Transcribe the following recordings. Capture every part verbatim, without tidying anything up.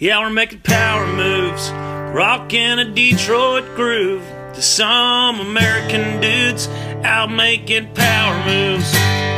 Yeah, we're making power moves, rocking a Detroit groove to some American dudes out making power moves.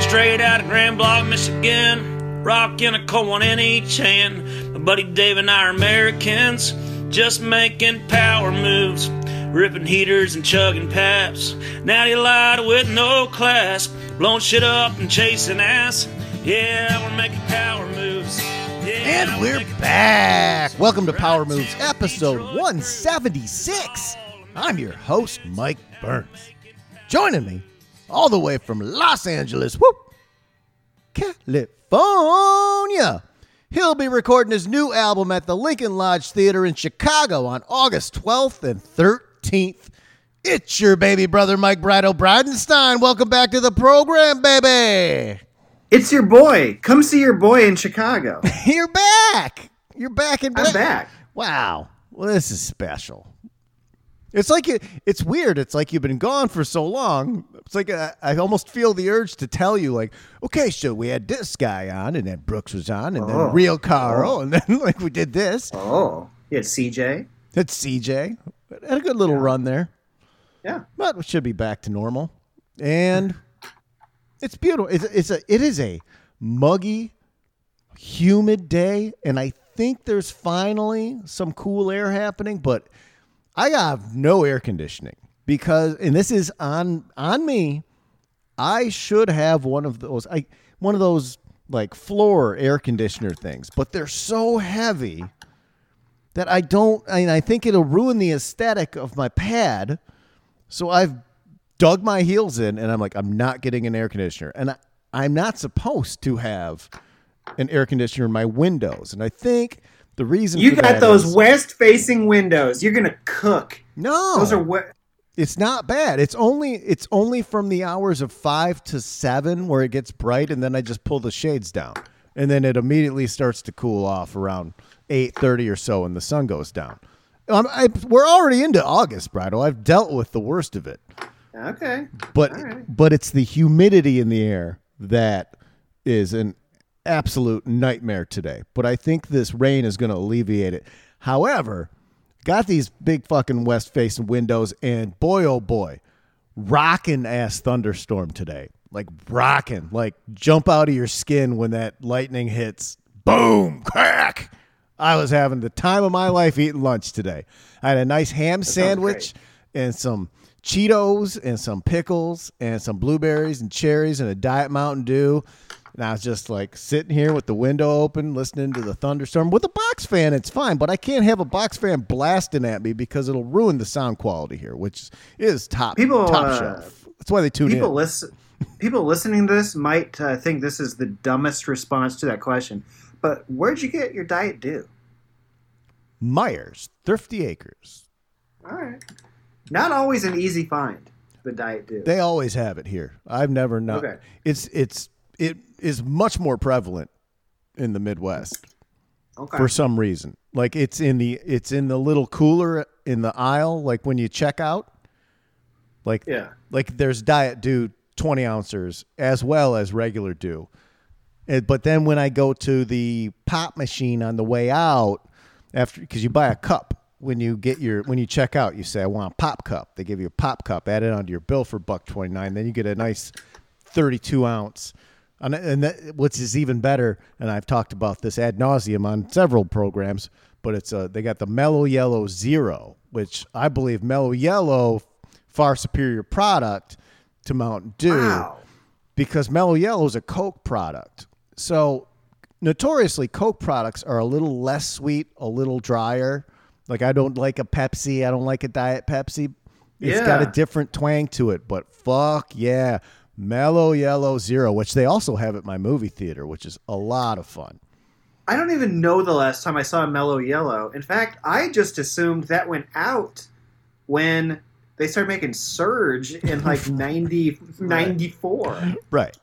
Straight out of Grand Block, Michigan, rocking a coin in each hand. My buddy Dave and I are Americans, just making power moves, ripping heaters and chugging paps. Now you lied with no class, blowing shit up and chasing ass. Yeah, we're making power moves. Yeah, and we're back. Welcome to Power Moves, episode one seventy-six. I'm your host, Mike Burns. Joining me, all the way from Los Angeles, whoop, California. He'll be recording his new album at the Lincoln Lodge Theater in Chicago on August twelfth and thirteenth. It's your baby brother, Mike Brido Bridenstine. Welcome back to the program, baby. It's your boy. Come see your boy in Chicago. You're back. You're back and back. I'm back. Wow. Well, this is special. It's like it, it's weird. It's like you've been gone for so long. It's like I, I almost feel the urge to tell you, like, okay, so we had this guy on, and then Brooks was on, and oh. then Rio Caro, oh. and then like we did this. Oh, you had C J. That's C J. Had a good little yeah. run there. Yeah, but we should be back to normal. And it's beautiful. It's, it's a. It is a muggy, humid day, and I think there's finally some cool air happening. But I have no air conditioning because, and this is on on me. I should have one of those. I one of those like floor air conditioner things, but they're so heavy that I don't. I mean, I think it'll ruin the aesthetic of my pad. So I've dug my heels in, and I'm like, I'm not getting an air conditioner. And I, I'm not supposed to have an air conditioner in my windows. And I think the reason you for got that those is, west-facing windows. You're gonna cook. No, those are. We- it's not bad. It's only it's only from the hours of five to seven where it gets bright, and then I just pull the shades down, and then it immediately starts to cool off around eight thirty or so, and the sun goes down. I'm, I, we're already into August, Brido. I've dealt with the worst of it. Okay. But right. but it's the humidity in the air that is an absolute nightmare today. But I think this rain is going to alleviate it. However, got these big fucking west-facing windows, and boy, oh boy, rockin'-ass thunderstorm today. Like rockin', like jump out of your skin when that lightning hits. Boom, crack. I was having the time of my life eating lunch today. I had a nice ham that sandwich and some Cheetos and some pickles and some blueberries and cherries and a Diet Mountain Dew. And I was just like sitting here with the window open, listening to the thunderstorm with a box fan. It's fine, but I can't have a box fan blasting at me because it'll ruin the sound quality here, which is top, people, top uh, shelf. That's why they tune people in. Listen, people listening to this might uh, think this is the dumbest response to that question, but where'd you get your Diet Dew? Myers, Thrifty Acres. All right. Not always an easy find, the Diet Dew. They always have it here. I've never known. Okay. It's it's it is much more prevalent in the Midwest. Okay. For some reason. Like it's in the it's in the little cooler in the aisle, like when you check out. Like yeah. like there's Diet Dew twenty ouncers as well as regular Dew. And, but then when I go to the pop machine on the way out, after because you buy a cup. When you get your when you check out, you say, I want a pop cup. They give you a pop cup, add it onto your bill for buck twenty-nine. Then you get a nice thirty-two ounce. And, and that, which is even better, and I've talked about this ad nauseum on several programs, but it's a, they got the Mellow Yellow Zero, which I believe Mellow Yellow, far superior product to Mountain Dew. Wow. Because Mellow Yellow is a Coke product. So notoriously, Coke products are a little less sweet, a little drier. Like, I don't like a Pepsi. I don't like a Diet Pepsi. It's yeah. got a different twang to it. But fuck, yeah. Mellow Yellow Zero, which they also have at my movie theater, which is a lot of fun. I don't even know the last time I saw Mellow Yellow. In fact, I just assumed that went out when they started making Surge in, like, ninety right. ninety-four. Right.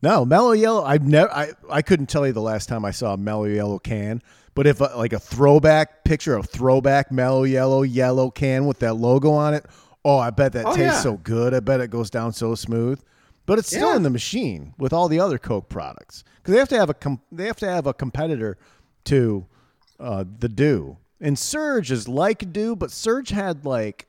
No, Mellow Yellow, I've never, I, I couldn't tell you the last time I saw a Mellow Yellow can. But if uh, like a throwback picture of throwback Mellow Yellow yellow can with that logo on it, oh, I bet that oh, tastes yeah. so good. I bet it goes down so smooth. But it's yeah. still in the machine with all the other Coke products because they have to have a com- they have to have a competitor to uh, the Dew. And Surge is like Dew, but Surge had like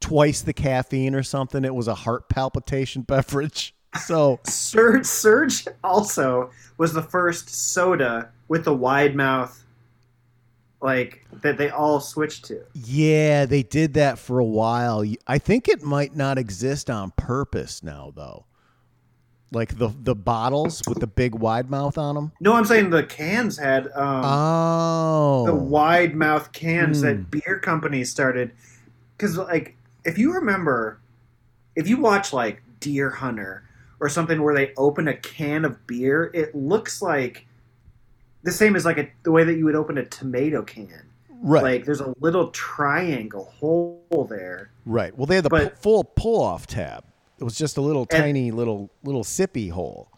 twice the caffeine or something. It was a heart palpitation beverage. So Surge, Surge also was the first soda with the wide mouth, like that they all switched to. Yeah, they did that for a while. I think it might not exist on purpose now, though. Like the the bottles with the big wide mouth on them. No, I'm saying the cans had um, oh the wide mouth cans mm. that beer companies started. Because like if you remember, if you watch like Deer Hunter or something where they open a can of beer, it looks like the same as like a, the way that you would open a tomato can. Right. Like there's a little triangle hole there. Right. Well, they had the but, p- full pull off tab. It was just a little and, tiny little little sippy hole.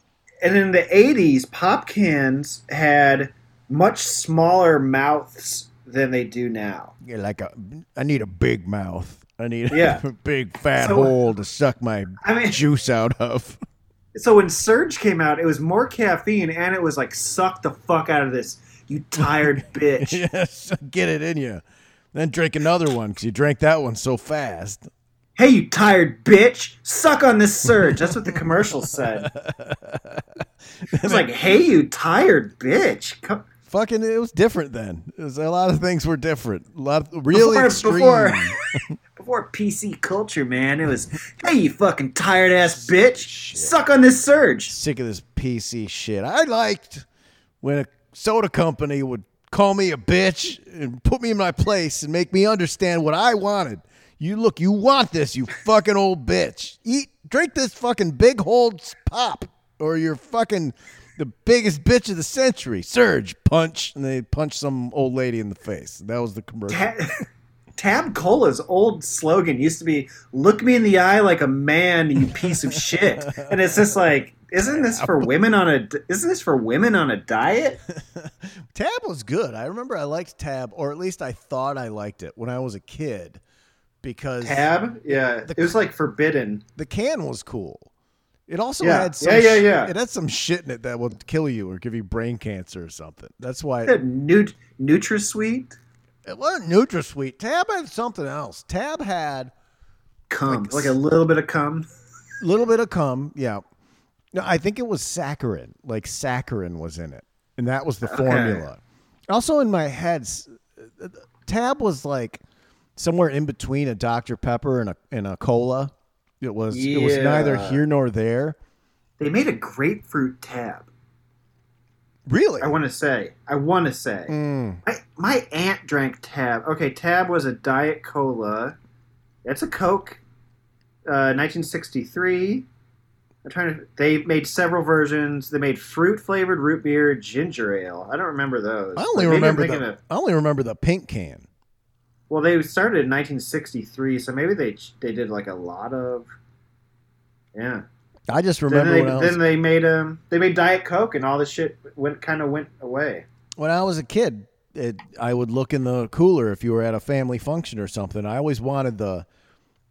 And in the eighties, pop cans had much smaller mouths than they do now. Yeah, like a, I need a big mouth. I need yeah. a big fat so, hole to suck my I mean, juice out of. So when Surge came out, it was more caffeine, and it was like, suck the fuck out of this, you tired bitch. Yes, get it in you. Then drink another one, because you drank that one so fast. Hey, you tired bitch, suck on this Surge. That's what the commercial said. It was like, hey, you tired bitch. Come. Fucking, it was different then. It was, a lot of things were different. A lot of really before, extreme. Before, before P C culture, man, it was, hey, you fucking tired ass bitch, shit. Suck on this Surge. Sick of this P C shit. I liked when a soda company would call me a bitch and put me in my place and make me understand what I wanted. You look, you want this, you fucking old bitch. Eat, drink this fucking big old pop, or you're fucking the biggest bitch of the century. Surge, punch, and they punch some old lady in the face. That was the commercial. Tab, Tab Cola's old slogan used to be, "Look me in the eye like a man, you piece of shit." And it's just like, isn't this for women on a? Isn't this for women on a diet? Tab was good. I remember I liked Tab, or at least I thought I liked it when I was a kid. Because Tab, yeah, the, it was like forbidden. The can was cool. It also yeah. had some yeah, yeah, yeah. Sh- it had some shit in it that will kill you or give you brain cancer or something. That's why it had Nut- NutraSweet. It wasn't NutraSweet. Tab had something else. Tab had cum, like, like a little bit of cum, a little bit of cum. Yeah, no, I think it was saccharin. Like saccharin was in it, and that was the okay. formula. Also, in my head, Tab was like somewhere in between a Doctor Pepper and a and a cola. It was yeah. it was neither here nor there. They made a grapefruit Tab. Really? I want to say. I want to say. Mm. I, my aunt drank Tab. Okay, Tab was a Diet Cola. That's a Coke. Uh, nineteen sixty-three. I'm trying to. They made several versions. They made fruit flavored root beer, ginger ale. I don't remember those. I only like, remember the. Of, I only remember the pink can. Well, they started in nineteen sixty-three, so maybe they they did like a lot of, yeah. I just remember then they, when then they made um they made Diet Coke and all this shit went kind of went away. When I was a kid, it, I would look in the cooler if you were at a family function or something. I always wanted the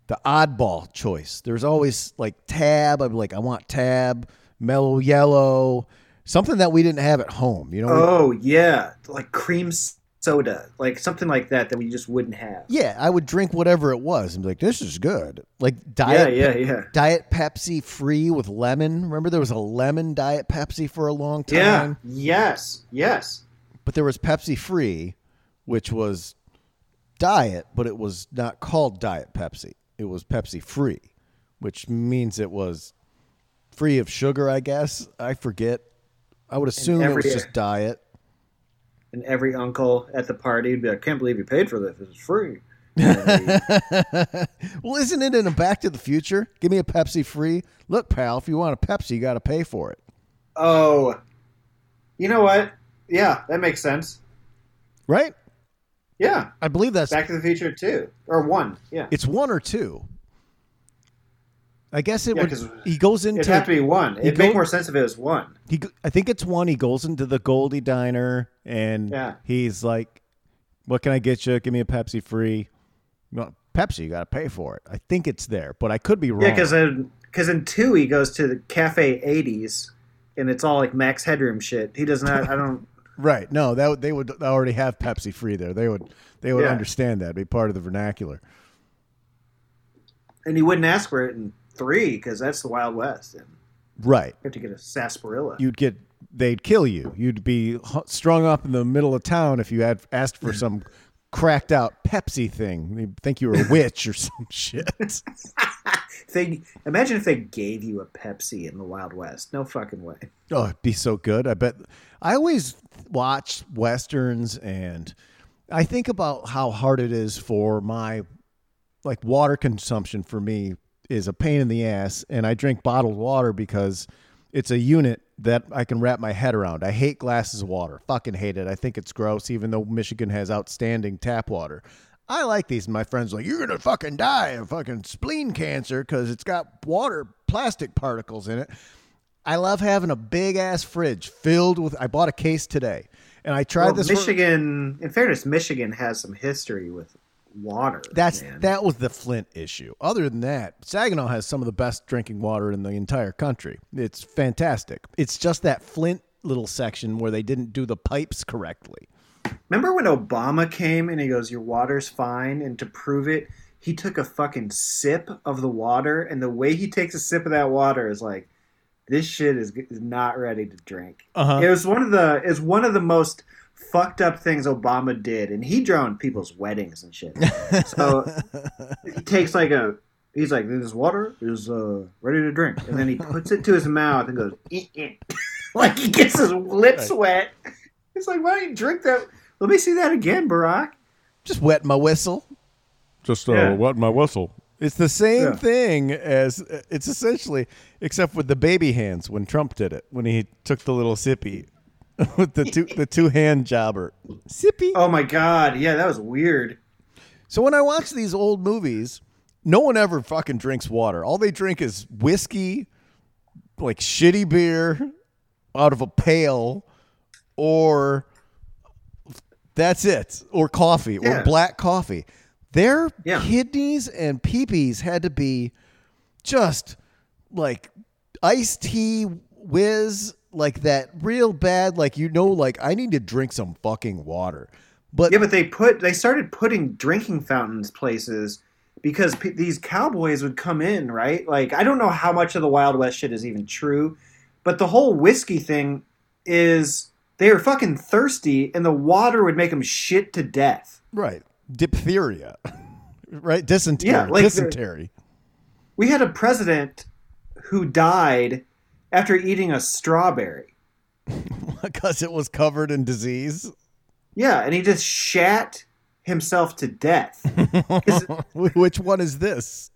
the oddball choice. There's always like Tab. I'm like, I want Tab, Mellow Yellow, something that we didn't have at home. You know? Oh we, yeah, like cream soda, like something like that that we just wouldn't have. Yeah, I would drink whatever it was and be like, this is good. Like diet yeah, yeah, yeah. Diet Pepsi Free with lemon. Remember there was a lemon Diet Pepsi for a long time? Yeah, yes, yes. But there was Pepsi Free, which was diet, but it was not called Diet Pepsi. It was Pepsi Free, which means it was free of sugar, I guess. I forget. I would assume it was year. just diet. And every uncle at the party would be like, I can't believe you paid for this. It's free. Well, isn't it in a Back to the Future? Give me a Pepsi Free. Look, pal, if you want a Pepsi, you got to pay for it. Oh, you know what? Yeah, that makes sense. Right? Yeah. I believe that's Back to the Future two or one. Yeah. It's one or two. I guess it yeah, would. He goes into. It'd have to be one. It'd make more sense if it was one. He, I think it's one. He goes into the Goldie Diner and yeah. he's like, "What can I get you? Give me a Pepsi Free." Well, Pepsi, you got to pay for it. I think it's there, but I could be wrong. Yeah, because in, because in two he goes to the Cafe eighties, and it's all like Max Headroom shit. He does not. I don't. Right. No, that they would already have Pepsi Free there. They would they would yeah. understand that, be part of the vernacular. And you wouldn't ask for it in three because that's the Wild West. And right. You have to get a sarsaparilla. You'd get they'd kill you. You'd be strung up in the middle of town if you had asked for some cracked out Pepsi thing. They'd think you were a witch or some shit. They, imagine if they gave you a Pepsi in the Wild West. No fucking way. Oh, it'd be so good. I bet. I always watch Westerns and I think about how hard it is for my, like, water consumption for me is a pain in the ass. And I drink bottled water because it's a unit that I can wrap my head around. I hate glasses of water. Fucking hate it. I think it's gross, even though Michigan has outstanding tap water. I like these. And my friends are like, you're going to fucking die of fucking spleen cancer because it's got water, plastic particles in it. I love having a big ass fridge filled with. I bought a case today and I tried well, this. Michigan, for, in fairness, Michigan has some history with water. That's man. That was the Flint issue. Other than that, Saginaw has some of the best drinking water in the entire country. It's fantastic. It's just that Flint little section where they didn't do the pipes correctly. Remember when Obama came and he goes, your water's fine, and to prove it, he took a fucking sip of the water, and the way he takes a sip of that water is like, this shit is is not ready to drink. Uh-huh. It was one of the it's one of the most fucked up things Obama did, and he drowned people's weddings and shit. So he takes like a he's like, this water is uh, ready to drink, and then he puts it to his mouth and goes, eh, eh. Like he gets his lips right. wet. It's like, why don't you drink that? Let me see that again, Barack. Just wet my whistle. Just uh, yeah. wet my whistle. It's the same yeah. thing as it's essentially, except with the baby hands when Trump did it, when he took the little sippy with the two the two hand jobber sippy. Oh my god, yeah, that was weird. So when I watch these old movies, no one ever fucking drinks water. All they drink is whiskey, like shitty beer out of a pail. Or that's it. Or coffee. Yeah. Or black coffee. Their yeah. kidneys and peepees had to be just like iced tea whiz, like that real bad, like, you know, like I need to drink some fucking water. But yeah, but they put they started putting drinking fountains places because pe- these cowboys would come in, right? Like, I don't know how much of the Wild West shit is even true, but the whole whiskey thing is they were fucking thirsty, and the water would make them shit to death. Right. Diphtheria. Right? Dysentery. Yeah, like Dysentery. The, we had a president who died after eating a strawberry. Because it was covered in disease? Yeah, and he just shat himself to death. It, Which one is this?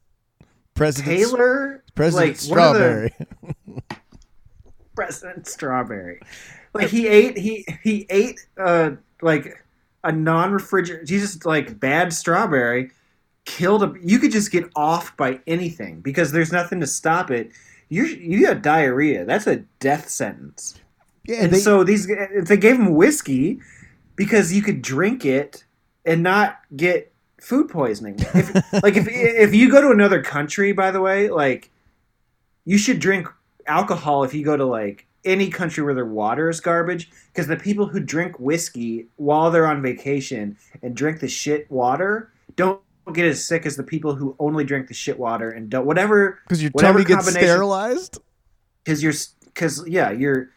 President Taylor? President like, Strawberry. The, President Strawberry. Like he ate, he he ate uh, like a non-refrigerated, just like bad strawberry, killed a. You could just get off by anything because there's nothing to stop it. You you got diarrhea. That's a death sentence. Yeah, and they, so these they gave him whiskey because you could drink it and not get food poisoning. If, like if if you go to another country, by the way, like you should drink alcohol if you go to like. Any country where their water is garbage, because the people who drink whiskey while they're on vacation and drink the shit water don't get as sick as the people who only drink the shit water and don't whatever. Because your tummy gets sterilized. Because you're, because yeah, you're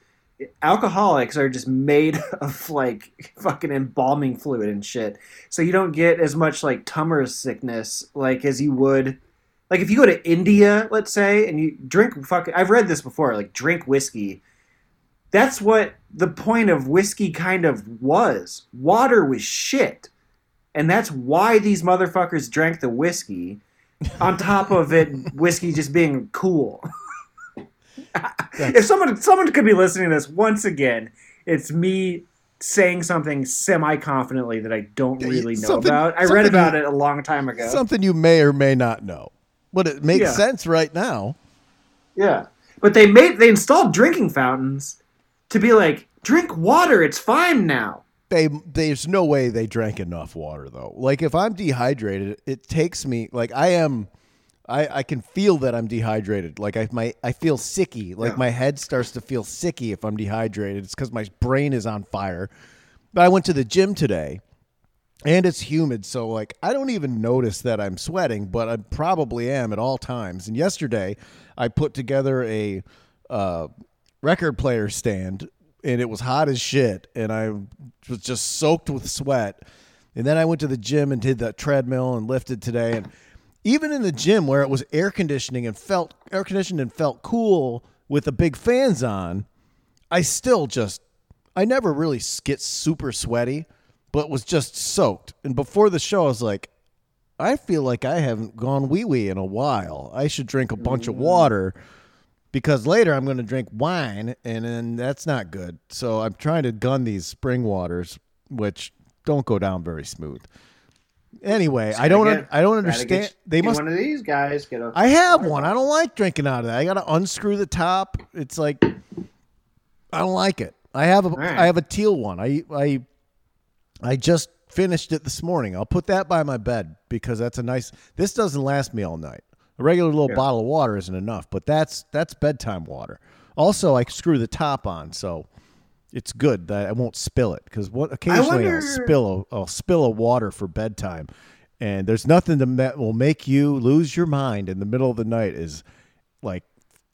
alcoholics are just made of like fucking embalming fluid and shit, so you don't get as much like Tumor's sickness like as you would. Like if you go to India, let's say, and you drink fucking. I've read this before. Like drink whiskey. That's what the point of whiskey kind of was. Water was shit. And that's why these motherfuckers drank the whiskey, on top of it, whiskey just being cool. If someone someone could be listening to this, once again, it's me saying something semi-confidently that I don't really know something, about. I read about you, it a long time ago. Something you may or may not know. But it makes yeah. sense right now. Yeah. But they made they installed drinking fountains. To be like, drink water, it's fine now. They, there's no way they drank enough water, though. Like, if I'm dehydrated, it takes me, like, I am I, I can feel that I'm dehydrated. Like I my I feel sicky. Like yeah. my head starts to feel sicky if I'm dehydrated. It's because my brain is on fire. But I went to the gym today, and it's humid, so like I don't even notice that I'm sweating, but I probably am at all times. And yesterday, I put together a uh, record player stand, and it was hot as shit, and I was just soaked with sweat. And then I went to the gym and did the treadmill and lifted today. And even in the gym where it was air conditioning and felt air conditioned and felt cool with the big fans on, I still just I never really get super sweaty, but was just soaked. And before the show, I was like, I feel like I haven't gone wee-wee in a while. I should drink a bunch mm. of water because later I'm going to drink wine, and then that's not good. So I'm trying to gun these spring waters, which don't go down very smooth. Anyway, I don't get, un- I don't understand. Get, they get must one of these guys get a I have one. Bottle. I don't like drinking out of that. I got to unscrew the top. It's like I don't like it. I have a right. I have a teal one. I I I just finished it this morning. I'll put that by my bed because that's a nice. This doesn't last me all night. A regular little yeah. bottle of water isn't enough, but that's that's bedtime water. Also, I screw the top on, so it's good that I won't spill it because what occasionally I wonder... I'll spill a I'll spill a water for bedtime, and there's nothing to, that will make you lose your mind in the middle of the night is like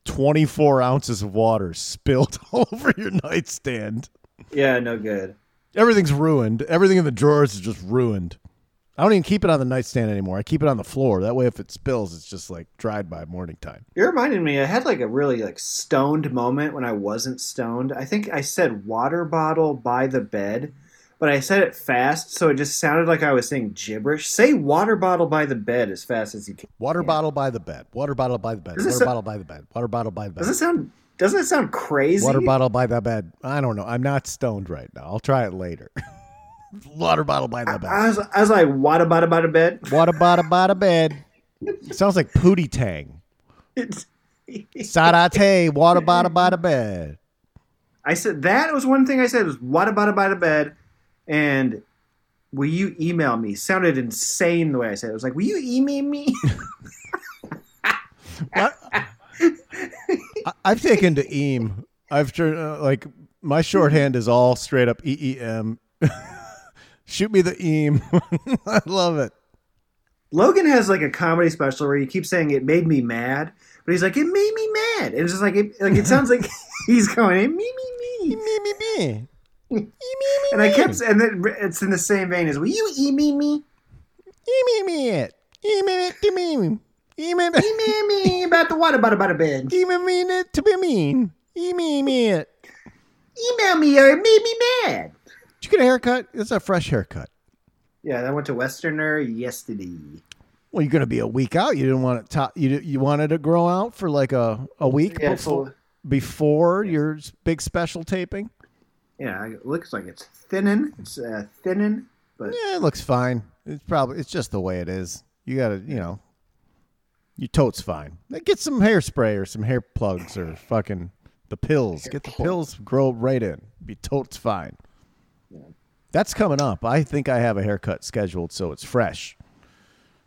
twenty-four ounces of water spilled all over your nightstand. Yeah, no good. Everything's ruined. Everything in the drawers is just ruined. I don't even keep it on the nightstand anymore. I keep it on the floor. That way, if it spills, it's just like dried by morning time. You're reminding me. I had like a really like stoned moment when I wasn't stoned. I think I said water bottle by the bed, but I said it fast, so it just sounded like I was saying gibberish. Say water bottle by the bed as fast as you can. Water bottle by the bed. Water bottle by the bed. Water so- bottle by the bed. Water bottle by the bed. Does it sound... Doesn't it sound crazy? Water bottle by the bed. I don't know. I'm not stoned right now. I'll try it later. Water bottle by the bed. I, I, was, I was like, water bottle by the bed. Water bottle by the bed. It sounds like Pootie Tang. Sadate, water bottle by the bed. I said that was one thing I said was water bottle by the bed. And will you email me? Sounded insane the way I said it. It was like, will you email me? What? I've taken to E M. I've turned uh, like my shorthand is all straight up E E M. Shoot me the E M. I love it. Logan has like a comedy special where he keeps saying it made me mad, but he's like it made me mad. And it's just like it, like it sounds like he's going it made me me me me me. And I kept and then it's in the same vein as will you E me me E me me it E me it to me. E me me about the water bottle by the bed. E me mean it to be mean. E me me it. Email me or it made me mad. Did you get a haircut? It's a fresh haircut. Yeah, I went to Westerner yesterday. Well, you're gonna be a week out. You didn't want it to. You you wanted to grow out for like a, a week yeah, before full, before yeah. your big special taping. Yeah, it looks like it's thinning. It's uh, thinning, but yeah, it looks fine. It's probably it's just the way it is. You gotta you know. Your tote's fine. Get some hairspray or some hair plugs or fucking the pills. Get the pills, grow right in. Be tote's fine. Yeah. That's coming up. I think I have a haircut scheduled, so it's fresh.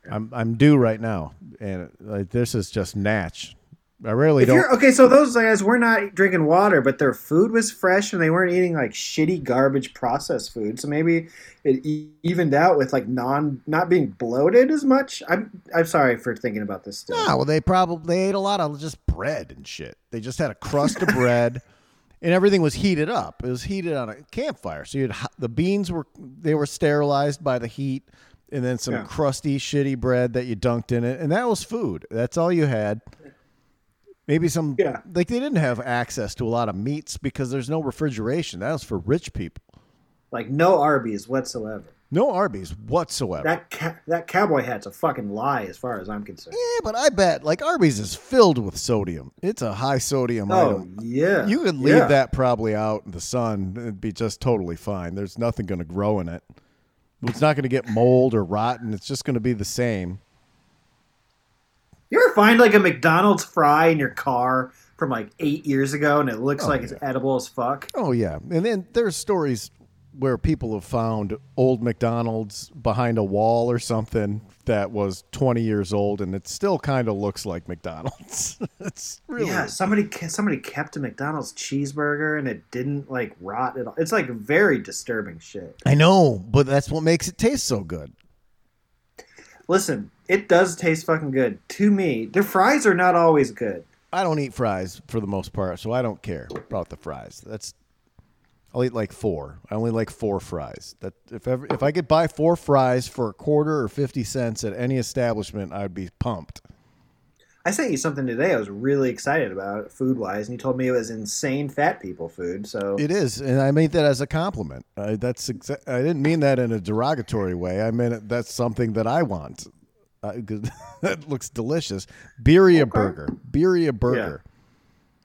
I'm I'm due right now, and like, this is just natch. I really if don't. You're, okay, so those guys were not drinking water, but their food was fresh, and they weren't eating like shitty garbage processed food. So maybe it e- evened out with like non not being bloated as much. I'm I'm sorry for thinking about this stuff. No, well, they probably they ate a lot of just bread and shit. They just had a crust of bread, and everything was heated up. It was heated on a campfire, so you had the beans were they were sterilized by the heat, and then some yeah. crusty shitty bread that you dunked in it, and that was food. That's all you had. Maybe some yeah. like they didn't have access to a lot of meats because there's no refrigeration. That was for rich people. Like no Arby's whatsoever. No Arby's whatsoever. That ca- that cowboy hat's a fucking lie as far as I'm concerned. Yeah, but I bet like Arby's is filled with sodium. It's a high sodium oh, item. Oh yeah. You could leave yeah. that probably out in the sun. It'd be just totally fine. There's nothing going to grow in it. It's not going to get mold or rotten. It's just going to be the same. You ever find like a McDonald's fry in your car from like eight years ago and it looks oh, like yeah. it's edible as fuck? Oh, yeah. And then there's stories where people have found old McDonald's behind a wall or something that was twenty years old, and it still kind of looks like McDonald's. It's really yeah. Somebody somebody kept a McDonald's cheeseburger, and it didn't like rot at all. It's like very disturbing shit. I know, but that's what makes it taste so good. Listen, it does taste fucking good to me. Their fries are not always good. I don't eat fries for the most part, so I don't care about the fries. That's I'll eat like four. I only like four fries. That if ever, if I could buy four fries for a quarter or fifty cents at any establishment, I'd be pumped. I sent you something today I was really excited about food-wise, and you told me it was insane fat people food. So it is, and I mean that as a compliment. Uh, that's exa- I didn't mean that in a derogatory way. I meant that's something that I want. Uh, that looks delicious. Birria okay. burger. Birria burger.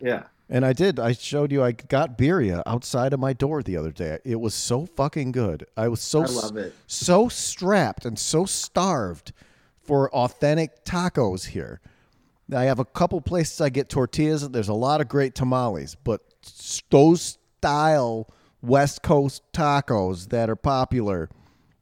Yeah. yeah. And I did. I showed you I got birria outside of my door the other day. It was so fucking good. I was so I love it. so strapped and so starved for authentic tacos here. I have a couple places I get tortillas. There's a lot of great tamales, but those style West Coast tacos that are popular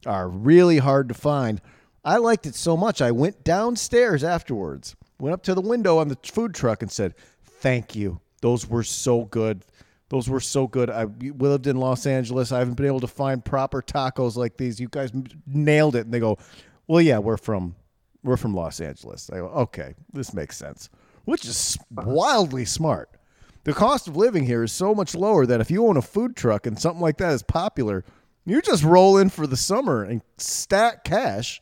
are really hard to find. I liked it so much I went downstairs afterwards, went up to the window on the food truck and said, "Thank you. Those were so good. Those were so good. I lived in Los Angeles. I haven't been able to find proper tacos like these. You guys nailed it." And they go, "Well, yeah, we're from we're from Los Angeles." I go, "Okay, this makes sense," which is wildly smart. The cost of living here is so much lower that if you own a food truck and something like that is popular, you just roll in for the summer and stack cash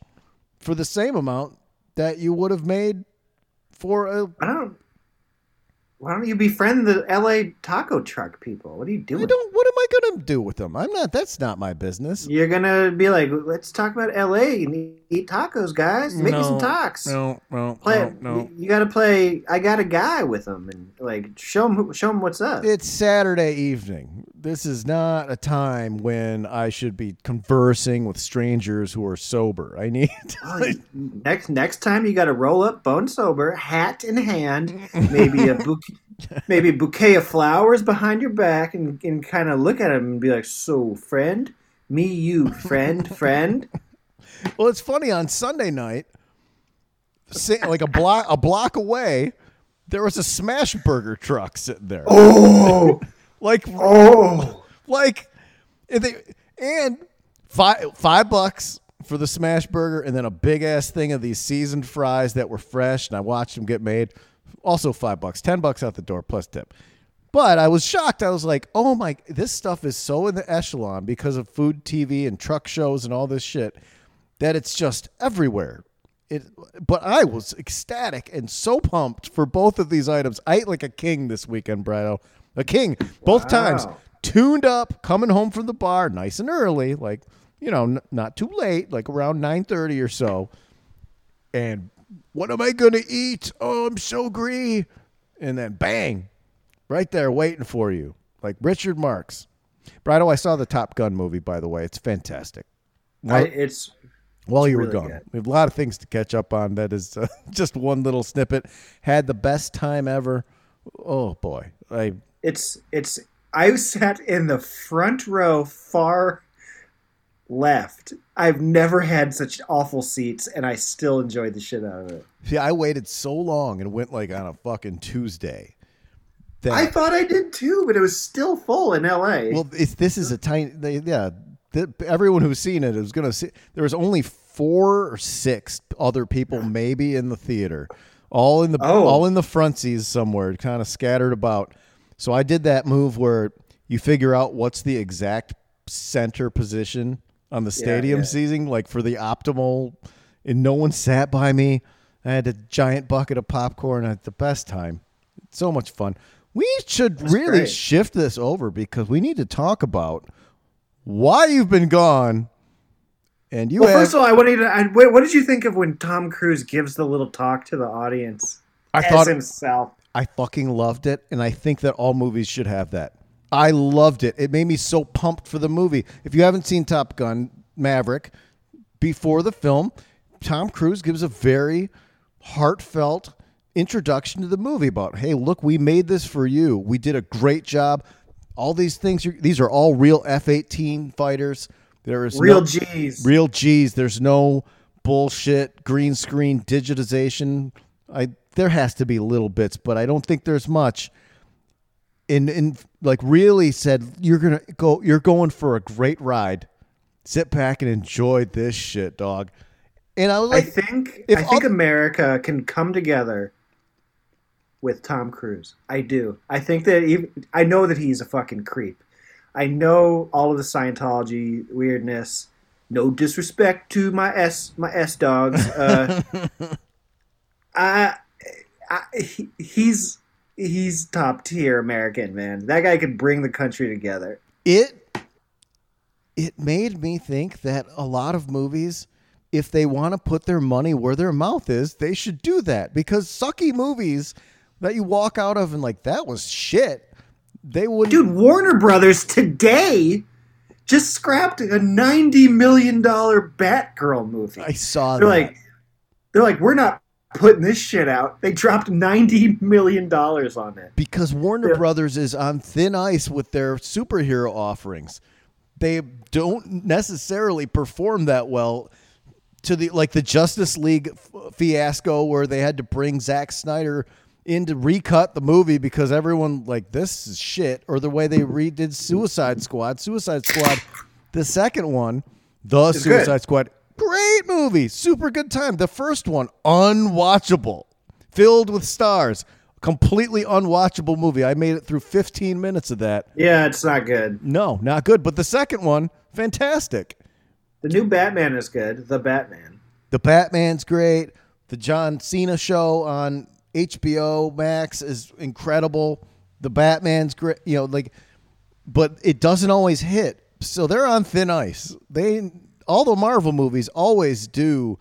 for the same amount that you would have made for a. I don't. Why don't you befriend the L A taco truck people? What are you doing? I don't, what am I going to do with them? I'm not. That's not my business. You're going to be like, "Let's talk about L A and eat tacos, guys. Make no, me some tacos." No, no, play, no, no. You got to play I Got a Guy with them and like show them, show them what's up. It's Saturday evening. This is not a time when I should be conversing with strangers who are sober. I need to, oh, like, next next time you got to roll up bone sober, hat in hand, maybe a bouquet. Maybe a bouquet of flowers behind your back and, and kind of look at him and be like, "So, friend, me, you, friend, friend." Well, it's funny. On Sunday night, like a block a block away, there was a Smashburger truck sitting there. Oh, like oh, like and, they, and five five bucks for the Smashburger, and then a big ass thing of these seasoned fries that were fresh, and I watched them get made. Also five bucks, ten bucks out the door plus tip. But I was shocked. I was like, "Oh my, this stuff is so in the echelon because of food, T V, and truck shows and all this shit that it's just everywhere." It, but I was ecstatic and so pumped for both of these items. I ate like a king this weekend, Brado. A king, both wow. times. Tuned up, coming home from the bar, nice and early, like you know, n- not too late, like around nine thirty or so, and. "What am I going to eat? Oh, I'm so greedy." And then bang, right there waiting for you. Like Richard Marx. Brado, I saw the Top Gun movie, by the way. It's fantastic. While, I, it's While it's you really were gone. Good. We have a lot of things to catch up on. That is uh, just one little snippet. Had the best time ever. Oh, boy. I, it's, it's, I sat in the front row far left. I've never had such awful seats, and I still enjoyed the shit out of it. See, I waited so long and went like on a fucking Tuesday. That I thought I did too, but it was still full in L A. Well, it's, this is a tiny, they, yeah. The, everyone who's seen it is going to see. There was only four or six other people, maybe in the theater, all in the oh. all in the front seats somewhere, kind of scattered about. So I did that move where you figure out what's the exact center position on the stadium yeah, yeah. seating, like for the optimal, and no one sat by me. I had a giant bucket of popcorn at the best time. It's so much fun. We should That's really great. shift this over because we need to talk about why you've been gone. And you well, have, first of all, I wanted to. I, wait, what did you think of when Tom Cruise gives the little talk to the audience I as thought, himself? I fucking loved it, and I think that all movies should have that. I loved it. It made me so pumped for the movie. If you haven't seen Top Gun Maverick, before the film, Tom Cruise gives a very heartfelt introduction to the movie about, "Hey, look, we made this for you. We did a great job. All these things, you're, these are all real F eighteen fighters. There is real no, G's. Real G's. There's no bullshit green screen digitization. I there has to be little bits, but I don't think there's much. And and like really said, you're gonna go. You're going for a great ride. Sit back and enjoy this shit, dog. And I was like, I think if I think all, America can come together with Tom Cruise. I do. I think that even, I know that he's a fucking creep. I know all of the Scientology weirdness. No disrespect to my S my S dogs. Uh, I, I he, he's he's top tier American, man. That guy could bring the country together. It it made me think that a lot of movies, if they want to put their money where their mouth is, they should do that, because sucky movies that you walk out of and like that was shit. They would, dude. Warner Brothers today just scrapped a ninety million dollar Batgirl movie. I saw they're that. Like, they're like, we're not putting this shit out. They dropped ninety million dollars on it because Warner yeah. Brothers is on thin ice with their superhero offerings. They don't necessarily perform that well. To the like the Justice League f- fiasco where they had to bring Zack Snyder in to recut the movie because everyone like this is shit, or the way they redid Suicide Squad. Suicide Squad, the second one, the it's Suicide good. Squad, great movie, super good time. The first one, unwatchable, filled with stars, completely unwatchable movie. I made it through fifteen minutes of that. Yeah, it's not good. No, not good. But the second one, fantastic. The new Batman is good. The Batman. The Batman's great. The John Cena show on H B O Max is incredible. The Batman's great. You know, like, but it doesn't always hit. So they're on thin ice. They all the Marvel movies always do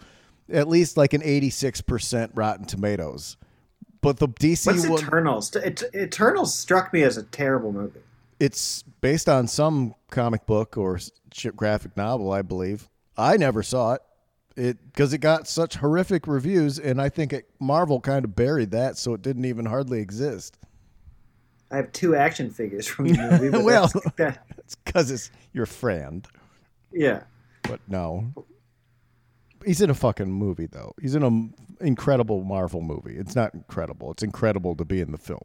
at least like an eighty-six percent Rotten Tomatoes. But the D C What's one, Eternals? It, Eternals struck me as a terrible movie. It's based on some comic book or graphic novel, I believe. I never saw it it because it got such horrific reviews, and I think it, Marvel kind of buried that, so it didn't even hardly exist. I have two action figures from the movie. Well, it's because it's your friend. Yeah. But no. He's in a fucking movie, though. He's in an incredible Marvel movie. It's not incredible. It's incredible to be in the film.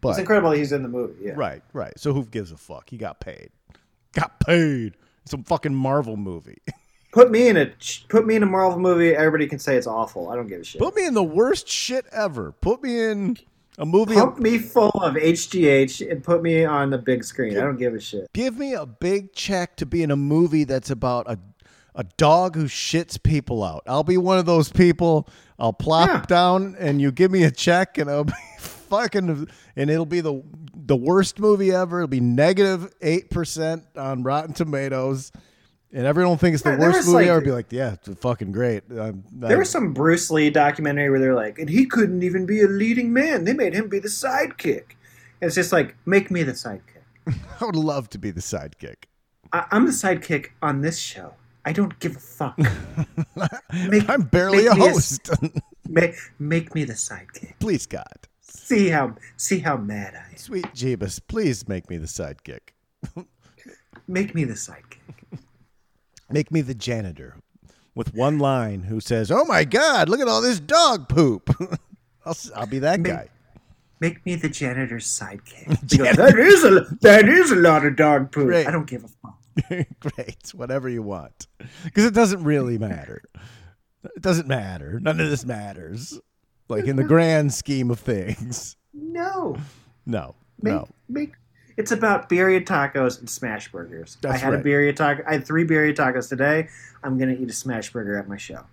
But, it's incredible he's in the movie. Yeah. Right, right. So who gives a fuck? He got paid. Got paid. Some fucking Marvel movie. Put me in a put me in a Marvel movie. Everybody can say it's awful. I don't give a shit. Put me in the worst shit ever. Put me in a movie. Pump of, me full of H G H and put me on the big screen. Give, I don't give a shit. Give me a big check to be in a movie that's about a a dog who shits people out. I'll be one of those people. I'll plop yeah. down and you give me a check and I'll be. Fucking, and it'll be the the worst movie ever. It'll be negative eight percent on Rotten Tomatoes, and everyone thinks it's the yeah, worst movie like, ever. Be like, yeah, it's fucking great. I'm, there I, was some Bruce Lee documentary where they're like, and he couldn't even be a leading man. They made him be the sidekick. And it's just like, make me the sidekick. I would love to be the sidekick. I, I'm the sidekick on this show. I don't give a fuck. Make, I'm barely a host. A, make, make me the sidekick, please, God. See how see how mad I am. Sweet Jeebus, please make me the sidekick. Make me the sidekick. Make me the janitor with one line who says, oh my God, look at all this dog poop. I'll, I'll be that make, guy. Make me the janitor's sidekick. Janitor. Goes, that, is a, that is a lot of dog poop. Great. I don't give a fuck. Great. Whatever you want. Because it doesn't really matter. It doesn't matter. None of this matters. Like in the grand scheme of things. No. No. Make, no. Make, it's about birria tacos and Smashburgers. That's I had right. a birria taco. I had three birria tacos today. I'm gonna eat a Smashburger at my show.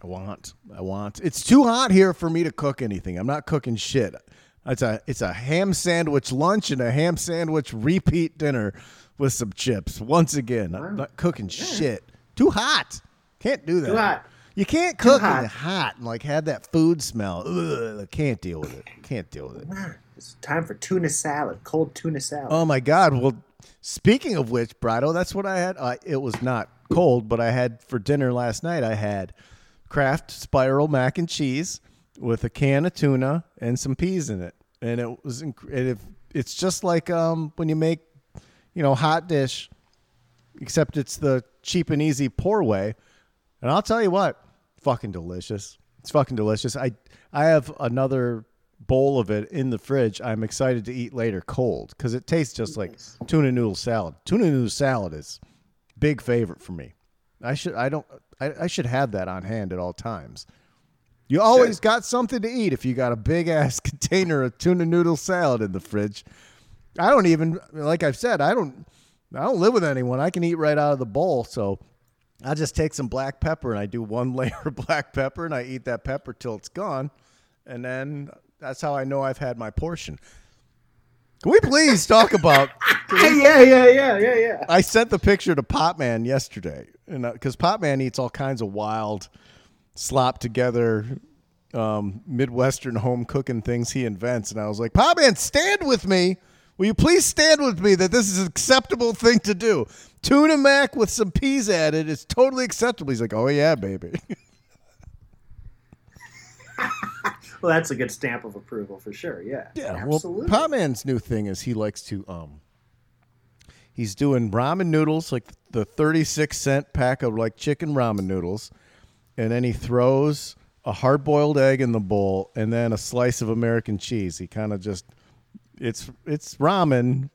I want. I want. It's too hot here for me to cook anything. I'm not cooking shit. It's a it's a ham sandwich lunch and a ham sandwich repeat dinner with some chips. Once again, wow. I'm not cooking yeah. shit. Too hot. Can't do that. Too hot. You can't cook hot. In hot and like have that food smell. Ugh, I can't deal with it. Can't deal with it. It's time for tuna salad, cold tuna salad. Oh my God! Well, speaking of which, Brado, that's what I had. Uh, it was not cold, but I had for dinner last night. I had Kraft Spiral mac and cheese with a can of tuna and some peas in it, and it was. Inc- and if it's just like um, when you make, you know, hot dish, except it's the cheap and easy poor way. And I'll tell you what, fucking delicious. It's fucking delicious. I I have another bowl of it in the fridge. I'm excited to eat later cold because it tastes just like tuna noodle salad. Tuna noodle salad is big favorite for me. I should I don't I, I should have that on hand at all times. You always should. Got something to eat if you got a big ass container of tuna noodle salad in the fridge. I don't even like I've said, I don't I don't live with anyone. I can eat right out of the bowl, so I just take some black pepper and I do one layer of black pepper and I eat that pepper till it's gone. And then that's how I know I've had my portion. Can we please talk about... yeah, yeah, yeah, yeah, yeah. I sent the picture to Popman yesterday because Popman eats all kinds of wild, slop together, um, Midwestern home cooking things he invents. And I was like, Popman, stand with me. Will you please stand with me that this is an acceptable thing to do? Tuna mac with some peas added is totally acceptable. He's like, oh, yeah, baby. Well, that's a good stamp of approval for sure, yeah. Yeah, absolutely. Well, Popman's new thing is he likes to, um, he's doing ramen noodles, like the thirty-six cent pack of like chicken ramen noodles, and then he throws a hard-boiled egg in the bowl and then a slice of American cheese. He kind of just... It's it's ramen,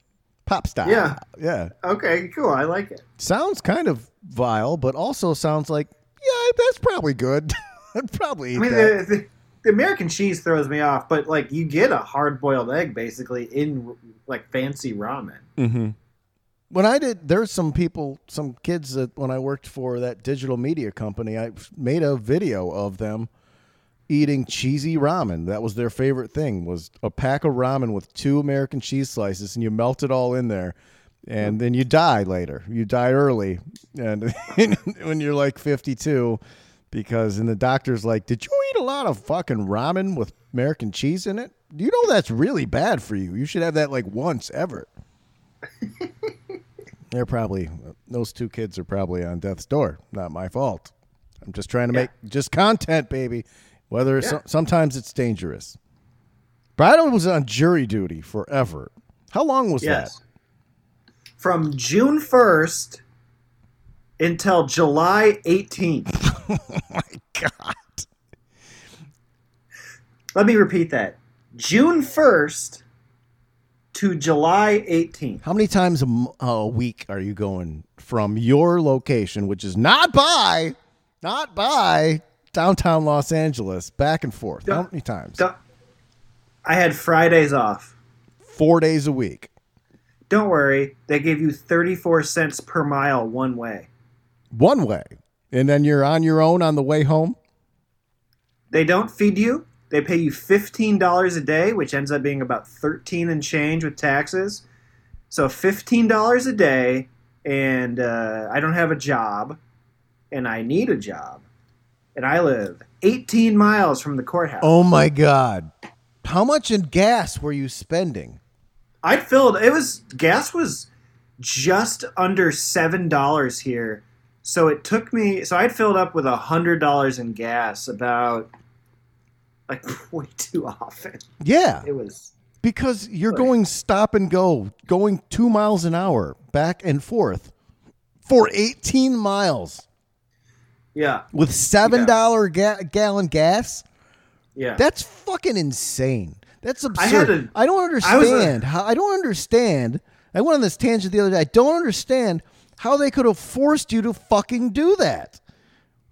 pop style. Yeah, yeah. Okay, cool. I like it. Sounds kind of vile, but also sounds like yeah, that's probably good. I'd probably eat I mean, that. The, the, the American cheese throws me off, but like you get a hard boiled egg basically in like fancy ramen. Mm-hmm. When I did, there's some people, some kids that when I worked for that digital media company, I made a video of them eating cheesy ramen. That was their favorite thing, was a pack of ramen with two American cheese slices, and you melt it all in there, and then you die later. You die early, and when you're like fifty-two, because and the doctor's like, did you eat a lot of fucking ramen with American cheese in it? Do you know that's really bad for you? You should have that like once ever. They're probably, those two kids are probably on death's door. Not my fault. I'm just trying to yeah. make just content, baby. Whether yeah. so, sometimes it's dangerous. Brad was on jury duty forever. How long was yes. that? From June first until July eighteenth. Oh, my God. Let me repeat that. June first to July eighteenth. How many times a, m- a week are you going from your location, which is not by, not by... downtown Los Angeles, back and forth? How many times? I had Fridays off. Four days a week. Don't worry. They give you thirty-four cents per mile one way. One way? And then you're on your own on the way home? They don't feed you. They pay you fifteen dollars a day, which ends up being about thirteen and change with taxes. So fifteen dollars a day, and uh, I don't have a job, and I need a job. And I live eighteen miles from the courthouse. Oh, my God. How much in gas were you spending? I filled, it was, gas was just under seven dollars here. So it took me, so I'd filled up with one hundred dollars in gas about, like, way too often. Yeah. It was. Because you're like, going stop and go, going two miles an hour back and forth for eighteen miles. Yeah. With seven dollars yeah. ga- gallon gas? Yeah. That's fucking insane. That's absurd. I, a, I don't understand. I, a, how, I don't understand. I went on this tangent the other day. I don't understand how they could have forced you to fucking do that.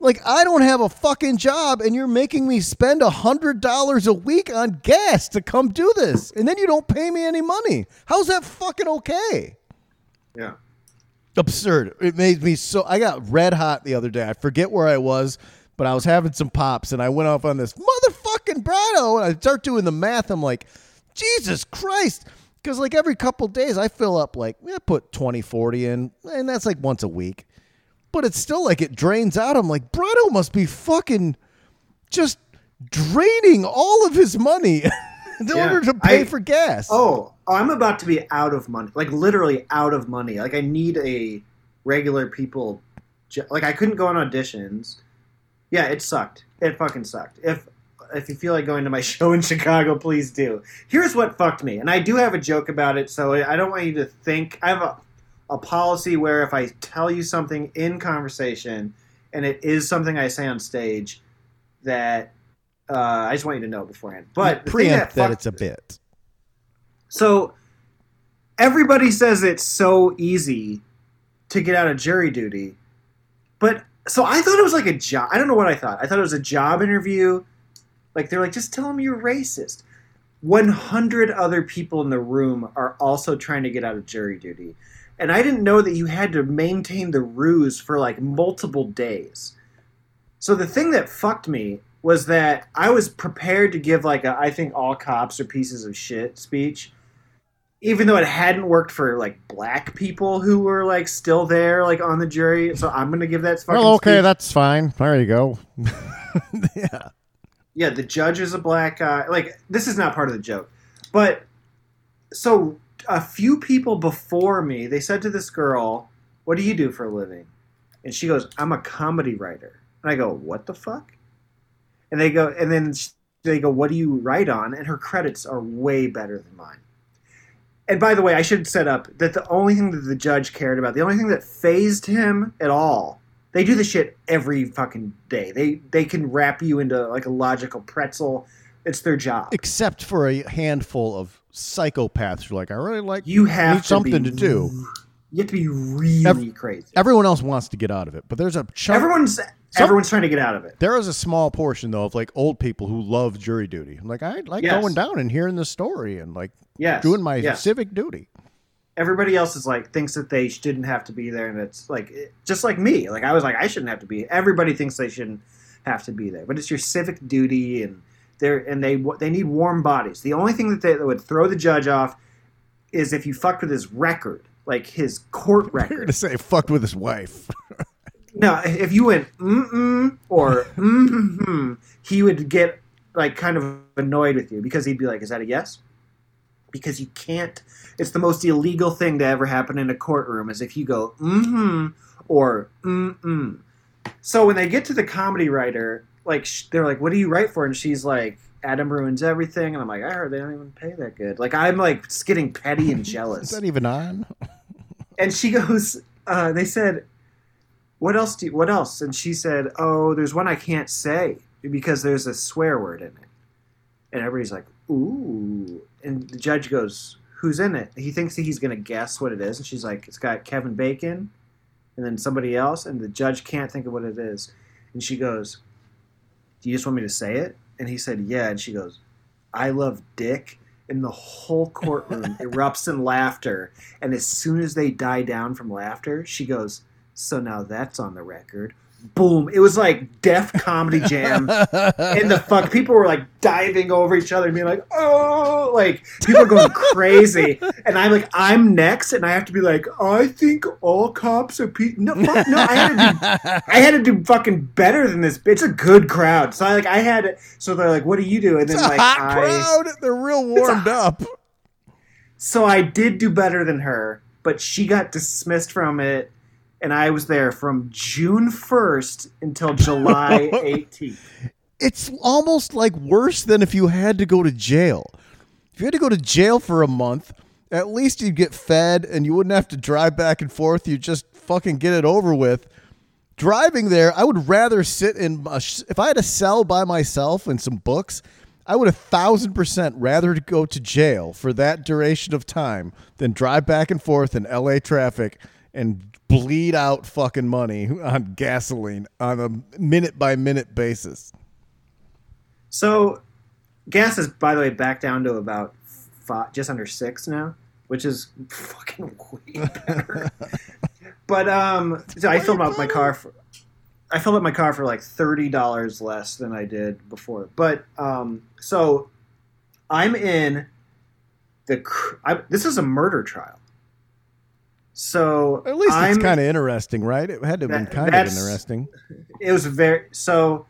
Like, I don't have a fucking job, and you're making me spend one hundred dollars a week on gas to come do this, and then you don't pay me any money. How's that fucking okay? Yeah. Absurd. It made me so... I got red hot the other day. I forget where I was, but I was having some pops, and I went off on this motherfucking Brado, and I start doing the math. I'm like, Jesus Christ. Because, like, every couple days, I fill up, like, I put twenty, forty in, and that's, like, once a week. But it's still, like, it drains out. I'm like, Brado must be fucking just draining all of his money in yeah, order to pay I, for gas. Oh, I'm about to be out of money, like literally out of money. Like I need a regular people. Like I couldn't go on auditions. Yeah, it sucked. It fucking sucked. If if you feel like going to my show in Chicago, please do. Here's what fucked me, and I do have a joke about it, so I don't want you to think. I have a, a policy where if I tell you something in conversation, and it is something I say on stage, that uh, I just want you to know beforehand. But preempt that, that it's a bit. So everybody says it's so easy to get out of jury duty, but so I thought it was like a job. I don't know what I thought. I thought it was a job interview. Like they're like, just tell them you're racist. one hundred other people in the room are also trying to get out of jury duty. And I didn't know that you had to maintain the ruse for like multiple days. So the thing that fucked me was that I was prepared to give like a, I think all cops are pieces of shit speech, even though it hadn't worked for like black people who were like still there, like on the jury. So I'm going to give that fucking Well, okay, speech. That's fine. There you go. Yeah. Yeah. The judge is a black guy. Like this is not part of the joke, but so a few people before me, they said to this girl, what do you do for a living? And she goes, I'm a comedy writer. And I go, what the fuck? And they go, and then they go, what do you write on? And her credits are way better than mine. And by the way, I should set up that the only thing that the judge cared about, the only thing that fazed him at all, they do this shit every fucking day. They they can wrap you into like a logical pretzel. It's their job. Except for a handful of psychopaths who are like, I really like you have need to something be, to do. You have to be really Every, crazy. Everyone else wants to get out of it, but there's a chunk. Everyone's some, everyone's trying to get out of it. There is a small portion, though, of like old people who love jury duty. I'm like, I like yes. going down and hearing the story and like yes. doing my yes. civic duty. Everybody else is like thinks that they shouldn't have to be there, and it's like it, just like me. Like I was like, I shouldn't have to be. Everybody thinks they shouldn't have to be there, but it's your civic duty and. They're, and they they need warm bodies. The only thing that, they, that would throw the judge off is if you fucked with his record, like his court record. You're going to say fucked with his wife. No, if you went mm-mm or mm-hmm, he would get like kind of annoyed with you because he'd be like, is that a yes? Because you can't. It's the most illegal thing to ever happen in a courtroom is if you go mm-hmm or mm-mm. So when they get to the comedy writer, like they're like, what do you write for? And she's like, Adam ruins everything. And I'm like, I heard they don't even pay that good. Like I'm like just getting petty and jealous. Is that even on? And she goes, uh, they said, what else do you, what else? And she said, oh, there's one I can't say because there's a swear word in it. And everybody's like, ooh. And the judge goes, who's in it? He thinks that he's going to guess what it is. And she's like, it's got Kevin Bacon and then somebody else. And the judge can't think of what it is. And she goes, do you just want me to say it? And he said, yeah. And she goes, I love dick. And the whole courtroom erupts in laughter. And as soon as they die down from laughter, she goes, so now that's on the record. Boom. It was like Def Comedy Jam. And the fuck, people were like diving over each other and being like, oh, like people are going crazy. And I'm like, I'm next. And I have to be like, I think all cops are pe-. No, fuck, no, I had to do, I had to do fucking better than this. It's a good crowd. So I like, I had, so they're like, what do you do? And then it's a like, hot I, crowd. They're real warmed a, up. So I did do better than her, but she got dismissed from it. And I was there from June first until July eighteenth. It's almost like worse than if you had to go to jail. If you had to go to jail for a month, at least you'd get fed and you wouldn't have to drive back and forth. You just fucking get it over with. Driving there, I would rather sit in a sh- if I had a cell by myself and some books, I would a thousand percent rather go to jail for that duration of time than drive back and forth in L A traffic and bleed out fucking money on gasoline on a minute-by-minute basis. So gas is, by the way, back down to about five, just under six now, which is fucking way better. But um, so I filled up my car for I filled up my car for like thirty dollars less than I did before. But um, so I'm in the I, this is a murder trial. So at least it's kind of interesting, right? It had to have that, been kind of interesting. It was very so.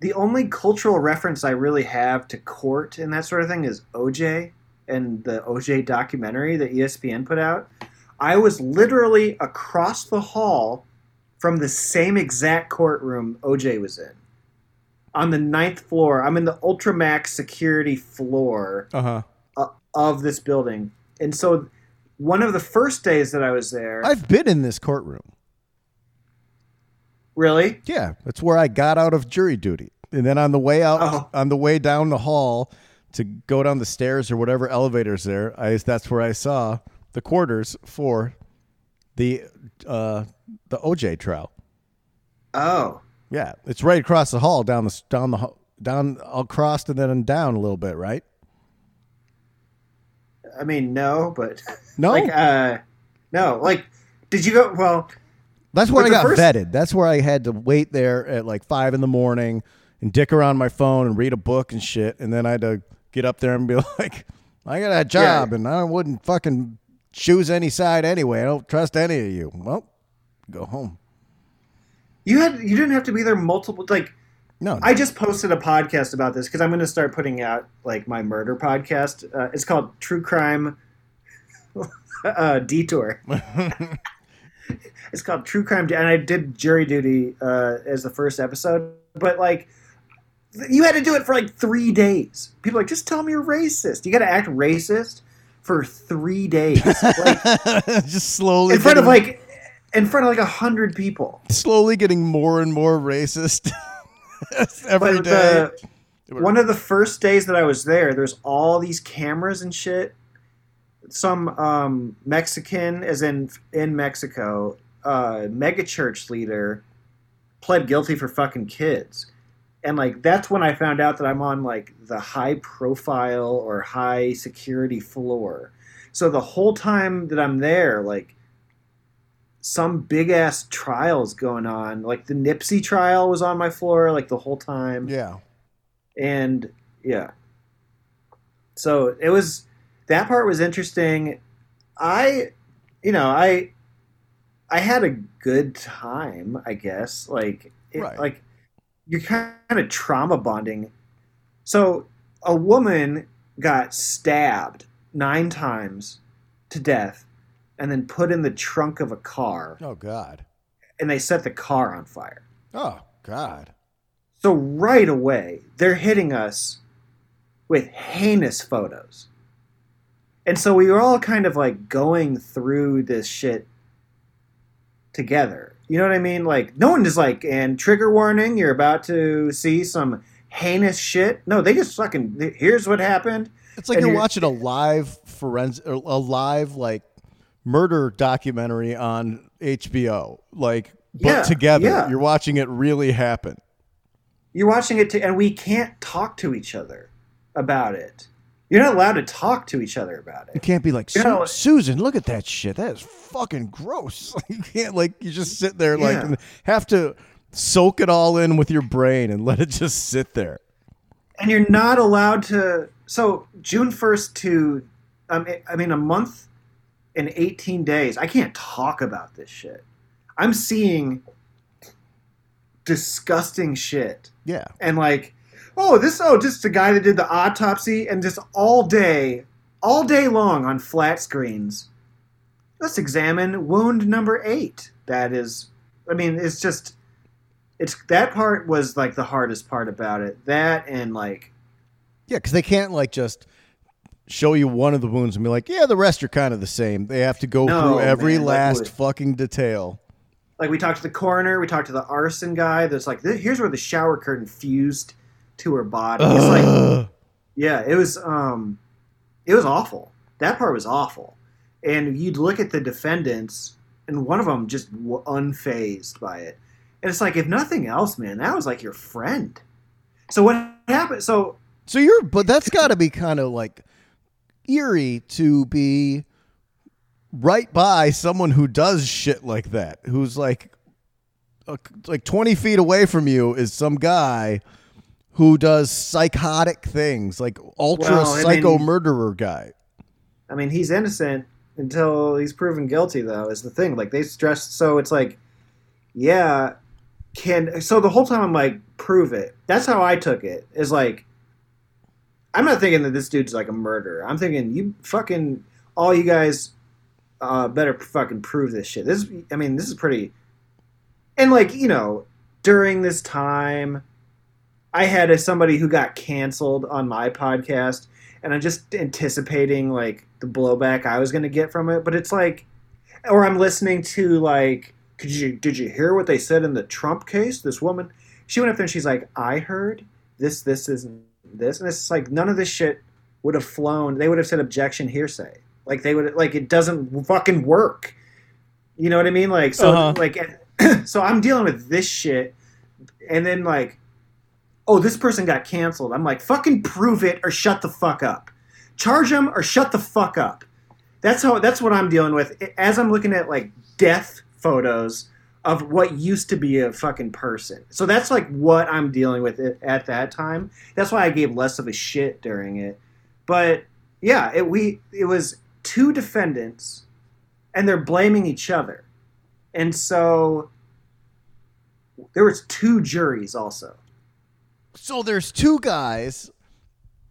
The only cultural reference I really have to court and that sort of thing is O J and the O J documentary that E S P N put out. I was literally across the hall from the same exact courtroom O J was in. on the ninth floor. I'm in the Ultramax security floor uh-huh. of this building. And so one of the first days that I was there... I've been in this courtroom. Really? Yeah. That's where I got out of jury duty. And then on the way out, oh. on the way down the hall to go down the stairs or whatever elevators there, I, that's where I saw the quarters for the uh, the O J trial. Oh. Yeah, it's right across the hall, down the down the down across and then down a little bit, right? I mean, no, but no, like, uh, no. Like, did you go? Well, that's where I got first... vetted. That's where I had to wait there at like five in the morning and dick around my phone and read a book and shit, and then I had to get up there and be like, I got a job, yeah. and I wouldn't fucking choose any side anyway. I don't trust any of you. Well, go home. You had you didn't have to be there multiple like no, no. I just posted a podcast about this because I'm going to start putting out like my murder podcast. Uh, it's called True Crime uh, Detour. It's called True Crime, and I did jury duty uh, as the first episode. But like, you had to do it for like three days. People are like, just tell me you're racist. You got to act racist for three days, like, just slowly in front of like. In front of like a hundred people. Slowly getting more and more racist every but day. The, one of the first days that I was there, there's all these cameras and shit. Some um, Mexican, as in in Mexico, uh, megachurch leader pled guilty for fucking kids. And like that's when I found out that I'm on like the high profile or high security floor. So the whole time that I'm there, like, some big ass trials going on. Like the Nipsey trial was on my floor like the whole time. Yeah. And yeah. So it was, that part was interesting. I, you know, I, I had a good time, I guess. Like, it, right. like you're kind of trauma bonding. So a woman got stabbed nine times to death. And then put in the trunk of a car. Oh, God. And they set the car on fire. Oh, God. So right away, they're hitting us with heinous photos. And so we were all kind of like going through this shit together. You know what I mean? Like, no one is like, and trigger warning, you're about to see some heinous shit. No, they just fucking, here's what happened. It's like you're watching a live forensic, a live like, murder documentary on H B O, like, but yeah, together yeah. you're watching it really happen. You're watching it to, and we can't talk to each other about it. You're not allowed to talk to each other about it. You can't be like, Su- Susan, look at that shit. That is fucking gross. You can't, like, you just sit there like yeah. and have to soak it all in with your brain and let it just sit there. And you're not allowed to. So June first to, um, I mean, a month. In eighteen days, I can't talk about this shit. I'm seeing disgusting shit. Yeah. And like, oh, this, oh, just the guy that did the autopsy, and just all day, all day long on flat screens. Let's examine wound number eight. That is, I mean, it's just, it's, that part was like the hardest part about it. That and like. Yeah, because they can't like just show you one of the wounds and be like, yeah, the rest are kind of the same. They have to go no, through every man, last like, fucking detail. Like we talked to the coroner, we talked to the arson guy. That's like, here's where the shower curtain fused to her body. Ugh. It's like, yeah, it was, um, it was awful. That part was awful. And you'd look at the defendants, and one of them just w- unfazed by it. And it's like, if nothing else, man, that was like your friend. So what happened? So, so you're, but that's got to be kind of like eerie to be right by someone who does shit like that, who's like uh, like twenty feet away from you is some guy who does psychotic things, like ultra well, psycho mean, murderer guy. I mean, he's innocent until he's proven guilty, though, is the thing. Like, they stressed, so it's like, yeah, can, so the whole time I'm like, prove it. That's how I took it, is like, I'm not thinking that this dude's like a murderer. I'm thinking, you fucking, all you guys uh, better fucking prove this shit. This, I mean, this is pretty, and like, you know, during this time, I had a, somebody who got canceled on my podcast, and I'm just anticipating like the blowback I was going to get from it. But it's like, or I'm listening to like, could you did you hear what they said in the Trump case? This woman, she went up there and she's like, I heard this, this isn't this, and it's like none of this shit would have flown. They would have said objection hearsay. Like they would like it doesn't fucking work. You know what I mean? Like so, uh-huh. like so I'm dealing with this shit, and then like. Oh, this person got canceled. I'm like, fucking prove it or shut the fuck up. Charge them or shut the fuck up. That's how. That's what I'm dealing with. As I'm looking at like death photos of what used to be a fucking person. So that's like what I'm dealing with at that time. That's why I gave less of a shit during it. But yeah, it we it was two defendants, and they're blaming each other, and so there was two juries also. So there's two guys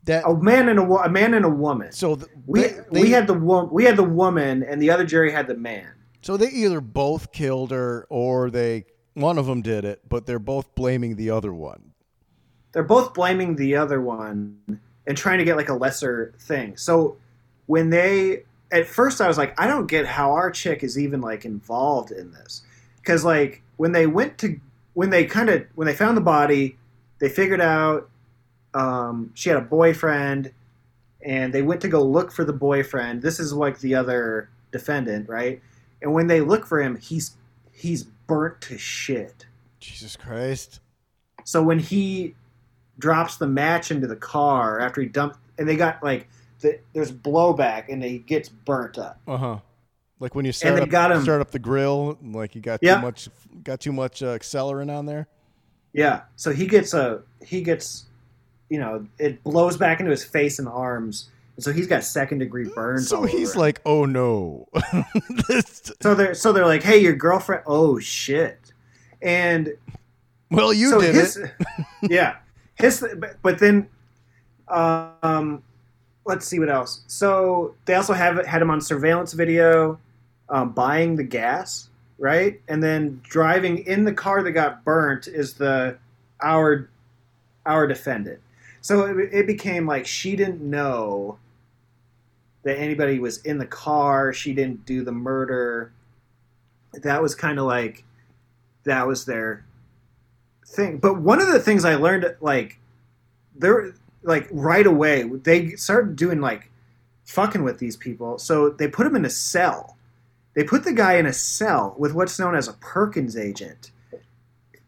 that a man and a, a man and a woman. So the, we they, we they, had the woman we had the woman and the other jury had the man. So they either both killed her or they one of them did it, but they're both blaming the other one. They're both blaming the other one and trying to get like a lesser thing. So when they at first I was like, I don't get how our chick is even like involved in this, because like when they went to when they kind of when they found the body. They figured out um, she had a boyfriend, and they went to go look for the boyfriend. This is like the other defendant, right? And when they look for him, he's he's burnt to shit. Jesus Christ! So when he drops the match into the car after he dumped, and they got like the, there's blowback, and he gets burnt up. Uh huh. Like when you start up, got him, start up the grill, like you got yeah. too much got too much uh, accelerant on there. Yeah, so he gets a he gets, you know, it blows back into his face and arms, and so he's got second degree burns. So all he's over like, him. "Oh no!" this... So they're so they're like, "Hey, your girlfriend? Oh shit!" And well, you so did his, it. yeah, his. But then, um, let's see what else. So they also have had him on surveillance video, um, buying the gas. Right, and then driving in the car that got burnt is the our our defendant. So it, it became like she didn't know that anybody was in the car. She didn't do the murder. That was kind of like that was their thing. But one of the things I learned, like they're like right away, they started doing like fucking with these people. So they put them in a cell. They put the guy in a cell with what's known as a Perkins agent.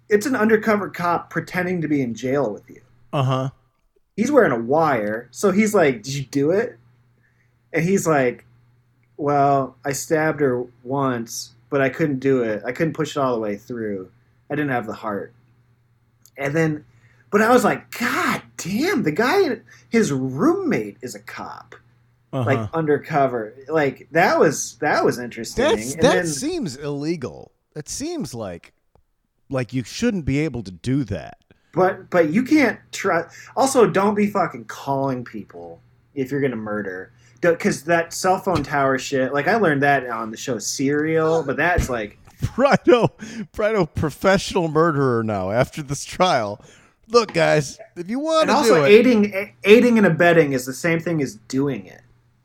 It's an undercover cop pretending to be in jail with you. Uh-huh. He's wearing a wire. So he's like, did you do it? And he's like, well, I stabbed her once, but I couldn't do it. I couldn't push it all the way through. I didn't have the heart. And then, but I was like, God damn, the guy, his roommate is a cop. Uh-huh. Like undercover, like that was that was interesting. That's, and that then, seems illegal. It seems like like you shouldn't be able to do that. But but you can't try. Also, don't be fucking calling people if you're gonna murder, because that cell phone tower shit. Like I learned that on the show Serial, but that's like Brido, Brido, professional murderer now after this trial. Look, guys, if you want and to also do it, aiding aiding and abetting is the same thing as doing it.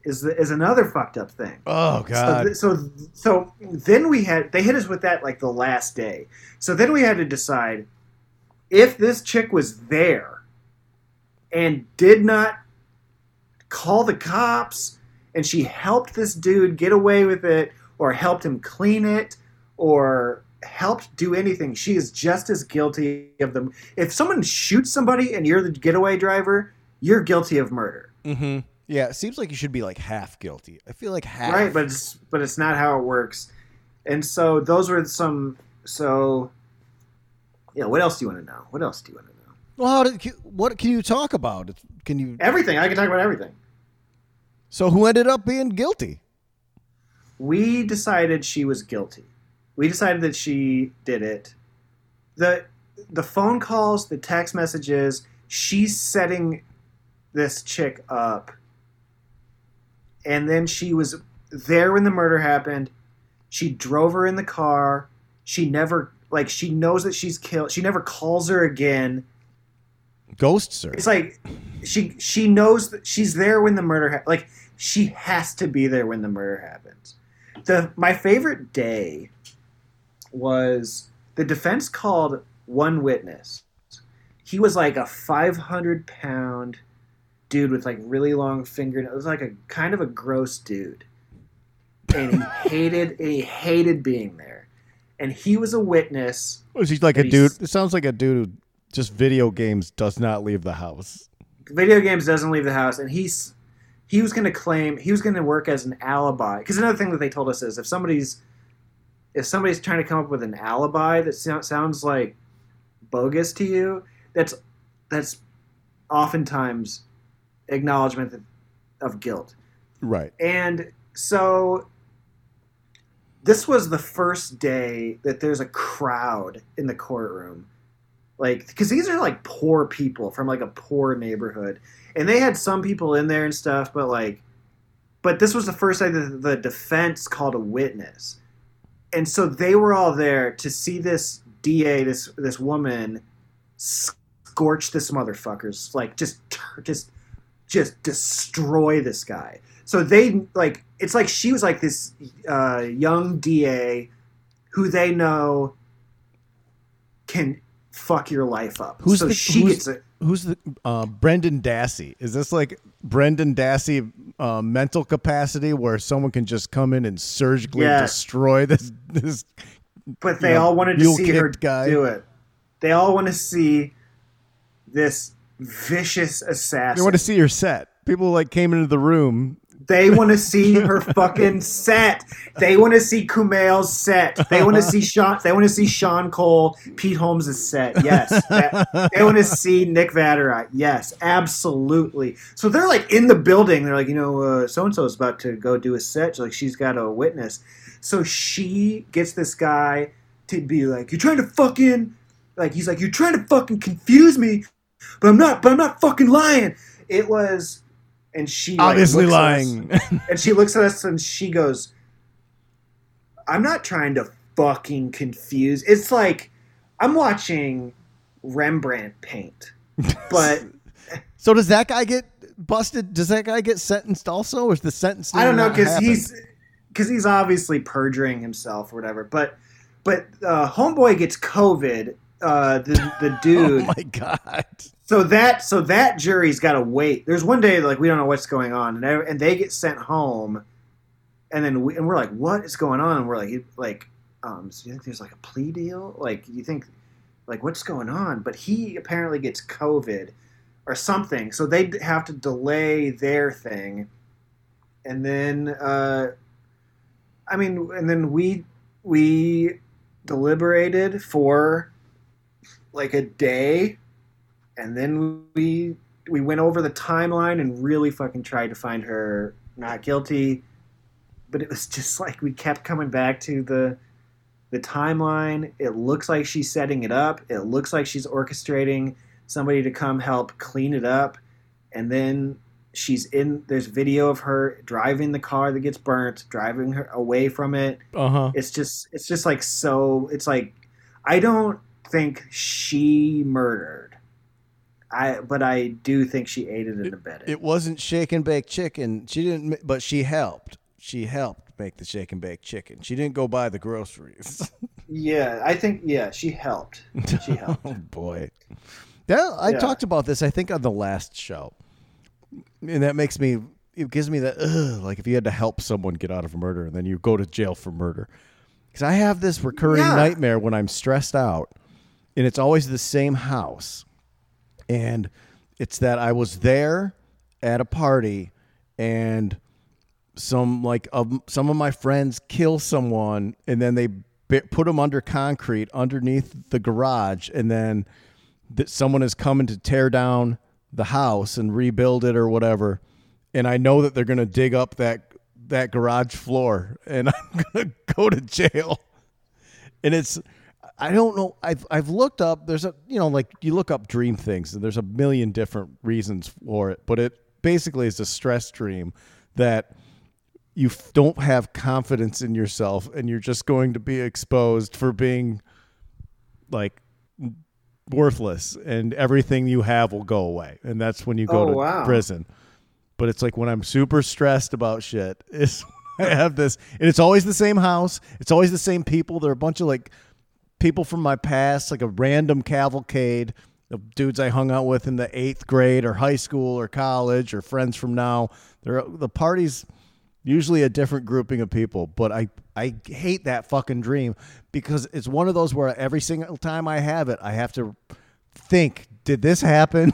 Is the, is another fucked up thing. Oh God! So, so so then we had they hit us with that like the last day. So then we had to decide if this chick was there and did not call the cops and she helped this dude get away with it or helped him clean it or helped do anything. She is just as guilty of them. If someone shoots somebody and you're the getaway driver, you're guilty of murder. Mm-hmm. Yeah, it seems like you should be like half guilty. I feel like half. Right, but it's, but it's not how it works. And so those were some. So, yeah. What else do you want to know? What else do you want to know? Well, how did, what can you talk about? Can you everything? I can talk about everything. So who ended up being guilty? We decided she was guilty. We decided that she did it. the The phone calls, the text messages. She's setting this chick up. And then she was there when the murder happened. She drove her in the car. She never, like, she knows that she's killed. She never calls her again. ghost search. It's like she she knows that she's there when the murder ha- like she has to be there when the murder happens. The my favorite day was the defense called one witness. He was like a five hundred pound dude with like really long fingernails. It was like a kind of a gross dude. And he hated he hated being there. And he was a witness. Was he like a dude? It sounds like a dude who just video games does not leave the house. Video games doesn't leave the house. And he's he was going to claim, he was going to work as an alibi. Because another thing that they told us is if somebody's if somebody's trying to come up with an alibi that so- sounds like bogus to you, that's that's oftentimes acknowledgement of guilt. Right. And so this was the first day that there's a crowd in the courtroom. Like, because these are like poor people from like a poor neighborhood. And they had some people in there and stuff, but like, but this was the first day that the defense called a witness. And so they were all there to see this D A, this this woman, scorch this motherfucker's, like just just just destroy this guy. So they like it's like she was like this uh, young D A who they know can fuck your life up. Who's so the, she who's, gets a, who's the uh, Brendan Dassey? Is this like Brendan Dassey uh, mental capacity where someone can just come in and surgically yeah. destroy this this? But they you know, all wanted to see her guy. Do it. They all want to see this vicious assassin. They want to see her set. People like came into the room. They want to see her fucking set. They want to see Kumail's set. They want to see Sean. They want to see Sean Cole, Pete Holmes' set. Yes. That, they want to see Nick Vatterite. Yes, absolutely. So they're like in the building. They're like, you know, uh, so and so is about to go do a set. She's like, she's got a witness. So she gets this guy to be like, you're trying to fucking, like he's like, you're trying to fucking confuse me, but I'm not. But I'm not fucking lying. It was. And she obviously like, lying. Us, and she looks at us and she goes, I'm not trying to fucking confuse. It's like I'm watching Rembrandt paint. But so does that guy get busted? Does that guy get sentenced also? Or is the sentence? I don't know, because he's because he's obviously perjuring himself or whatever. But but uh, homeboy gets COVID. Uh, the the dude. Oh my god. So that so that jury's got to wait. There's one day like we don't know what's going on, and I, and they get sent home, and then we and we're like, what is going on? And we're like, like, um, so you think there's like a plea deal? Like you think, like what's going on? But he apparently gets COVID or something, so they have to delay their thing, and then, uh, I mean, and then we we deliberated for. Like a day, and then we we went over the timeline and really fucking tried to find her not guilty, but it was just like we kept coming back to the the timeline. It looks like she's setting it up. It looks like she's orchestrating somebody to come help clean it up, and then she's in. There's video of her driving the car that gets burnt, driving her away from it. Uh huh. It's just it's just like so. It's like I don't. Think she murdered I but I do think she aided and abetted. It wasn't shake and bake chicken. She didn't, but she helped she helped make the shake and bake chicken. She didn't go buy the groceries. yeah I think yeah she helped she helped oh boy that I yeah. talked about this I think on the last show, and that makes me it gives me that ugh, like if you had to help someone get out of murder and then you go to jail for murder, because I have this recurring yeah. nightmare when I'm stressed out. And it's always the same house. And it's that I was there at a party and some like um, some of my friends kill someone, and then they b- put them under concrete underneath the garage. And then th- someone is coming to tear down the house and rebuild it or whatever. And I know that they're going to dig up that that garage floor, and I'm going to go to jail. And it's... I don't know. I've I've looked up. There's a you know like you look up dream things, and there's a million different reasons for it. But it basically is a stress dream that you f- don't have confidence in yourself, and you're just going to be exposed for being like worthless and everything you have will go away. And that's when you go oh, to wow. prison. But it's like when I'm super stressed about shit, is I have this, and it's always the same house. It's always the same people. There are a bunch of like people from my past, like a random cavalcade of dudes I hung out with in the eighth grade or high school or college or friends from now. There, the party's usually a different grouping of people, but I, I hate that fucking dream because it's one of those where every single time I have it, I have to think, did this happen?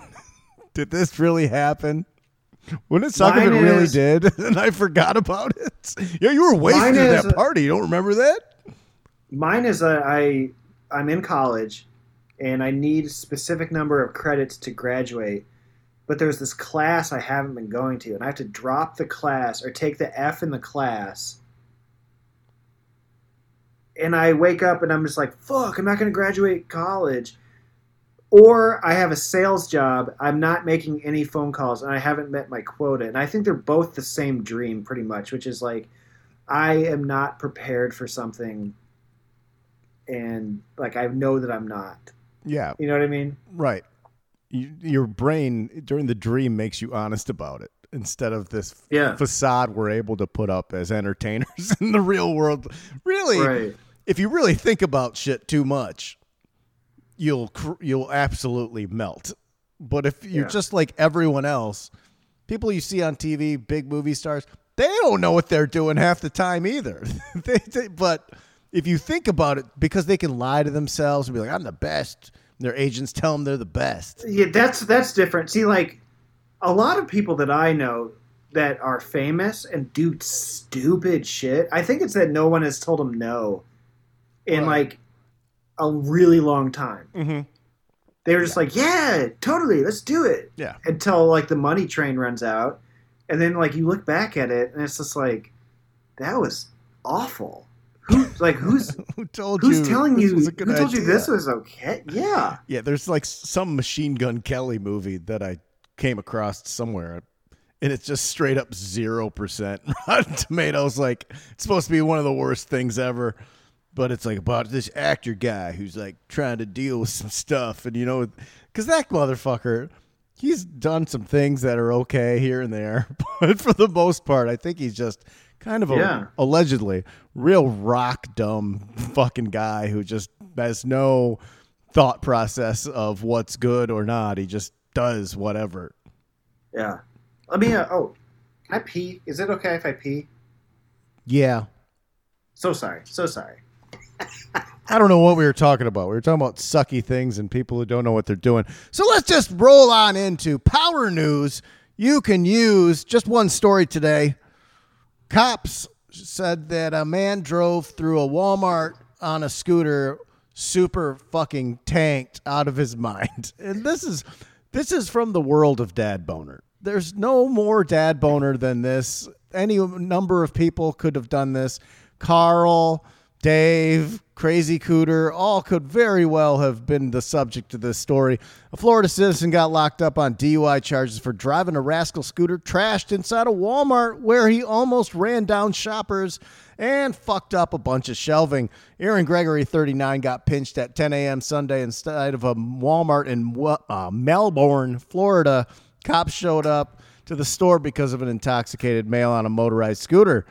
Did this really happen? Wouldn't it suck mine if it really is, did? And I forgot about it. Yeah, you were wasted at that party. You don't remember that? Mine is a, I, I'm in college, and I need a specific number of credits to graduate. But there's this class I haven't been going to, and I have to drop the class or take the F in the class. And I wake up, and I'm just like, fuck, I'm not going to graduate college. Or I have a sales job, I'm not making any phone calls, and I haven't met my quota. And I think they're both the same dream pretty much, which is like I am not prepared for something, and like I know that I'm not. Yeah. You know what I mean? Right. You, your brain during the dream makes you honest about it instead of this yeah. facade we're able to put up as entertainers in the real world. Really, right. If you really think about shit too much, you'll you'll absolutely melt. But if you're yeah. just like everyone else, people you see on T V, big movie stars, they don't know what they're doing half the time either. they, they, but if you think about it, because they can lie to themselves and be like, I'm the best. And their agents tell them they're the best. Yeah, that's that's different. See, like a lot of people that I know that are famous and do stupid shit, I think it's that no one has told them no. And right. like a really long time. Mm-hmm. They were just yeah. like, yeah, totally, let's do it. Yeah. Until like the money train runs out, and then like you look back at it, and it's just like, that was awful. Who like who's who told who's you? Who's telling you? Who idea. told you this was okay? Yeah. Yeah. There's like some Machine Gun Kelly movie that I came across somewhere, and it's just straight up zero percent Rotten Tomatoes. Like it's supposed to be one of the worst things ever. But it's like about this actor guy who's like trying to deal with some stuff. And, you know, because that motherfucker, he's done some things that are okay here and there. But for the most part, I think he's just kind of a, yeah. allegedly real rock dumb fucking guy who just has no thought process of what's good or not. He just does whatever. Yeah. Let me, uh, oh, can I pee? Is it okay if I pee? Yeah. So sorry. So sorry. I don't know what we were talking about. We were talking about sucky things and people who don't know what they're doing. So let's just roll on into power news. You can use just one story today. Cops said that a man drove through a Walmart on a scooter, super fucking tanked out of his mind. And this is this is from the world of Dad Boner. There's no more Dad Boner than this. Any number of people could have done this. Carl, Dave, Crazy Cooter, all could very well have been the subject of this story. A Florida citizen got locked up on D U I charges for driving a rascal scooter trashed inside a Walmart where he almost ran down shoppers and fucked up a bunch of shelving. Aaron Gregory, thirty-nine, got pinched at ten a.m. Sunday inside of a Walmart in uh, Melbourne, Florida. Cops showed up to the store because of an intoxicated male on a motorized scooter.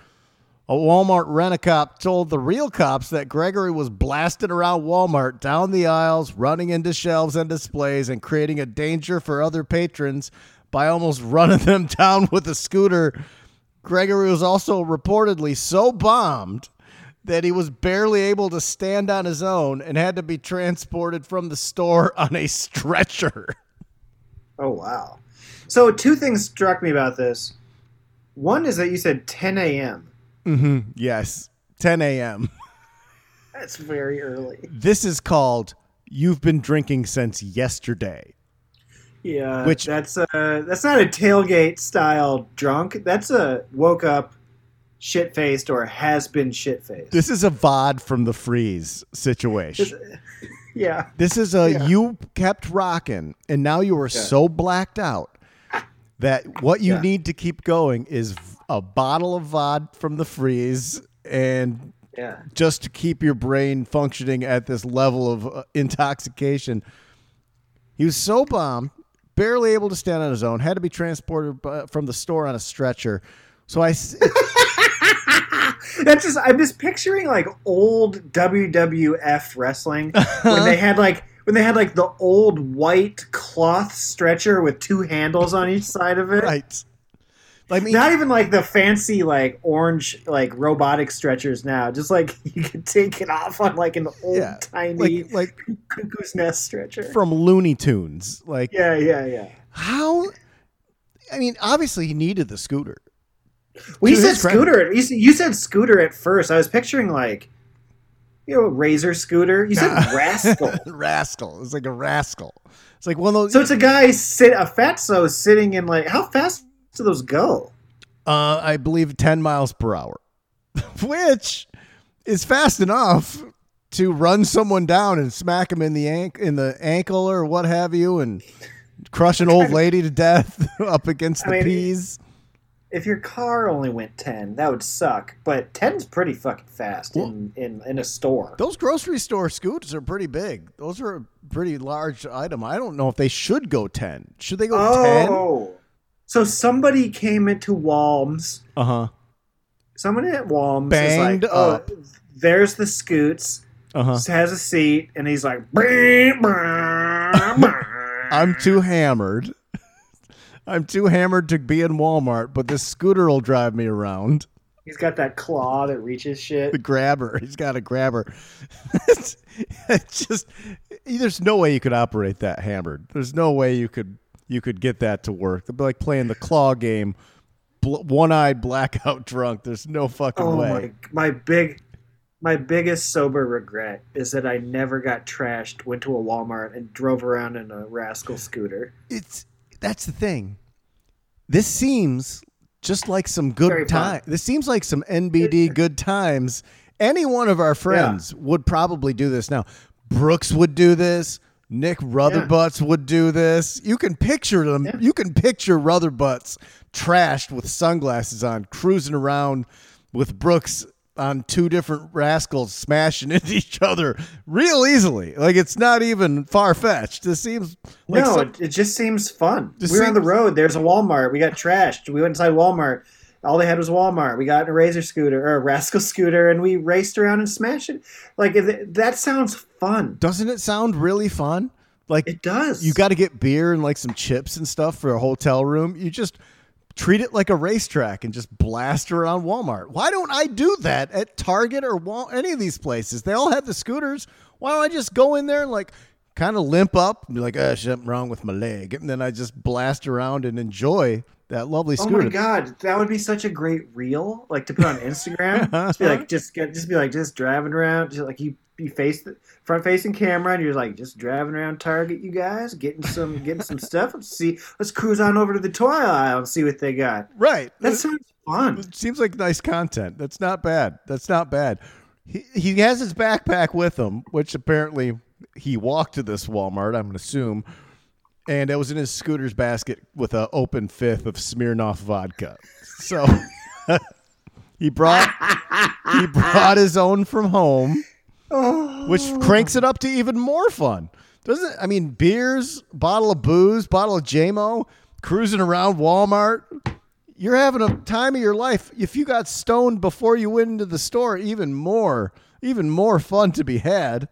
A Walmart rent-a-cop told the real cops that Gregory was blasted around Walmart, down the aisles, running into shelves and displays, and creating a danger for other patrons by almost running them down with a scooter. Gregory was also reportedly so bombed that he was barely able to stand on his own and had to be transported from the store on a stretcher. Oh, wow. So two things struck me about this. One is that you said ten a.m. Mm-hmm. Yes. ten a.m. That's very early. This is called "You've Been Drinking Since Yesterday." Yeah, which that's a, that's not a tailgate style drunk. That's a woke up shit faced or has been shit faced. This is a V O D from the freeze situation. yeah. This is a yeah. you kept rocking and now you are yeah. so blacked out that what you yeah. need to keep going is a bottle of V O D from the freeze and yeah. just to keep your brain functioning at this level of uh, intoxication. He was so bombed, barely able to stand on his own, had to be transported from the store on a stretcher. So I... That's just, I'm just picturing like old W W F wrestling when they had like, when they had like the old white cloth stretcher with two handles on each side of it. Right. I mean, not even like the fancy like orange like robotic stretchers now. Just like you could take it off on like an old yeah, tiny like, like cuckoo's nest stretcher from Looney Tunes. Like yeah, yeah, yeah. How? I mean, obviously he needed the scooter. Well, you said scooter. You, you said scooter at first. I was picturing like, you know, razor scooter. You said nah. rascal. Rascal. It's like a rascal. It's like one of those. So it's a guy sit a fatso sitting in like how fast do those go? Uh, I believe ten miles per hour, which is fast enough to run someone down and smack him in the an- in the ankle or what have you, and crush an old lady to death up against the I mean, peas. If your car only went ten, that would suck. But ten's pretty fucking fast well, in, in, in a store. Those grocery store scooters are pretty big. Those are a pretty large item. I don't know if they should go ten. Should they go oh, ten? Oh, so somebody came into Walm's. Uh huh. Someone at Walm's banged is like, oh, up. There's the scoots. Uh huh. Has a seat, and he's like, I'm too hammered. I'm too hammered to be in Walmart, but this scooter will drive me around. He's got that claw that reaches shit. The grabber. He's got a grabber. It's, it's just, there's no way you could operate that hammered. There's no way you could you could get that to work. It'd be like playing the claw game, bl- one-eyed blackout drunk. There's no fucking oh way. My, my big, my biggest sober regret is that I never got trashed, went to a Walmart, and drove around in a rascal scooter. It's... That's the thing. This seems just like some good time. This seems like some N B D good times. Any one of our friends yeah. would probably do this now. Brooks would do this. Nick Rutherbutts yeah. would do this. You can picture them. Yeah. You can picture Rutherbutts trashed with sunglasses on, cruising around with Brooks on two different rascals smashing into each other real easily. Like it's not even far fetched. This seems like no, some, it just seems fun. We were seems, on the road. There's a Walmart. We got trashed. We went inside Walmart. All they had was Walmart. We got in a razor scooter or a rascal scooter and we raced around and smashed it. Like that sounds fun. Doesn't it sound really fun? Like it does. You got to get beer and like some chips and stuff for a hotel room. You just treat it like a racetrack and just blast around Walmart. Why don't I do that at Target or Wal- any of these places? They all have the scooters. Why don't I just go in there and like kind of limp up and be like, oh, something wrong with my leg. And then I just blast around and enjoy that lovely scooter. Oh my God. That would be such a great reel. Like to put on Instagram. just be like, just get, just be like, just driving around. Just like you, you face the front facing camera and you're like just driving around Target, you guys, getting some getting some stuff. Let's see let's cruise on over to the toy aisle and see what they got. Right. That sounds fun. It seems like nice content. That's not bad. That's not bad. He he has his backpack with him, which apparently he walked to this Walmart, I'm gonna assume. And it was in his scooter's basket with an open fifth of Smirnoff vodka. So he brought he brought his own from home. Oh. Which cranks it up to even more fun. Doesn't I mean, beers, bottle of booze, bottle of J M O, cruising around Walmart. You're having a time of your life. If you got stoned before you went into the store, even more, even more fun to be had.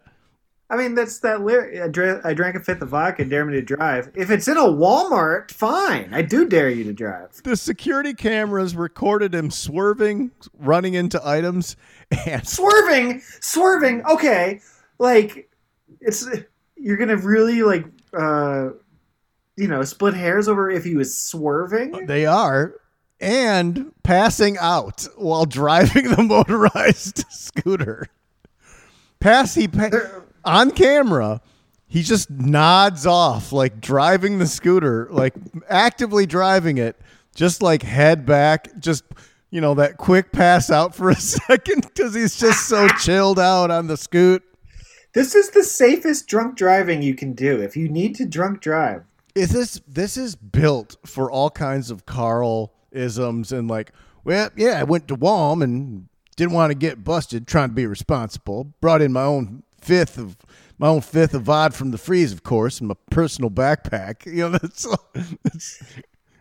I mean, that's that lyric. I, dra- I drank a fifth of vodka, dare me to drive. If it's in a Walmart, fine. I do dare you to drive. The security cameras recorded him swerving, running into items. And- swerving? Swerving? Okay. Like, it's you're going to really, like, uh, you know, split hairs over if he was swerving? They are. And passing out while driving the motorized scooter. Pass, he... Pa- On camera, he just nods off, like driving the scooter, like actively driving it, just like head back, just, you know, that quick pass out for a second because he's just so chilled out on the scoot. This is the safest drunk driving you can do if you need to drunk drive. Is this this is built for all kinds of Carl-isms and like, well, yeah, I went to Walmart and didn't want to get busted trying to be responsible. Brought in my own fifth of my own fifth of vodka from the freeze, of course, in my personal backpack. You know, that's, that's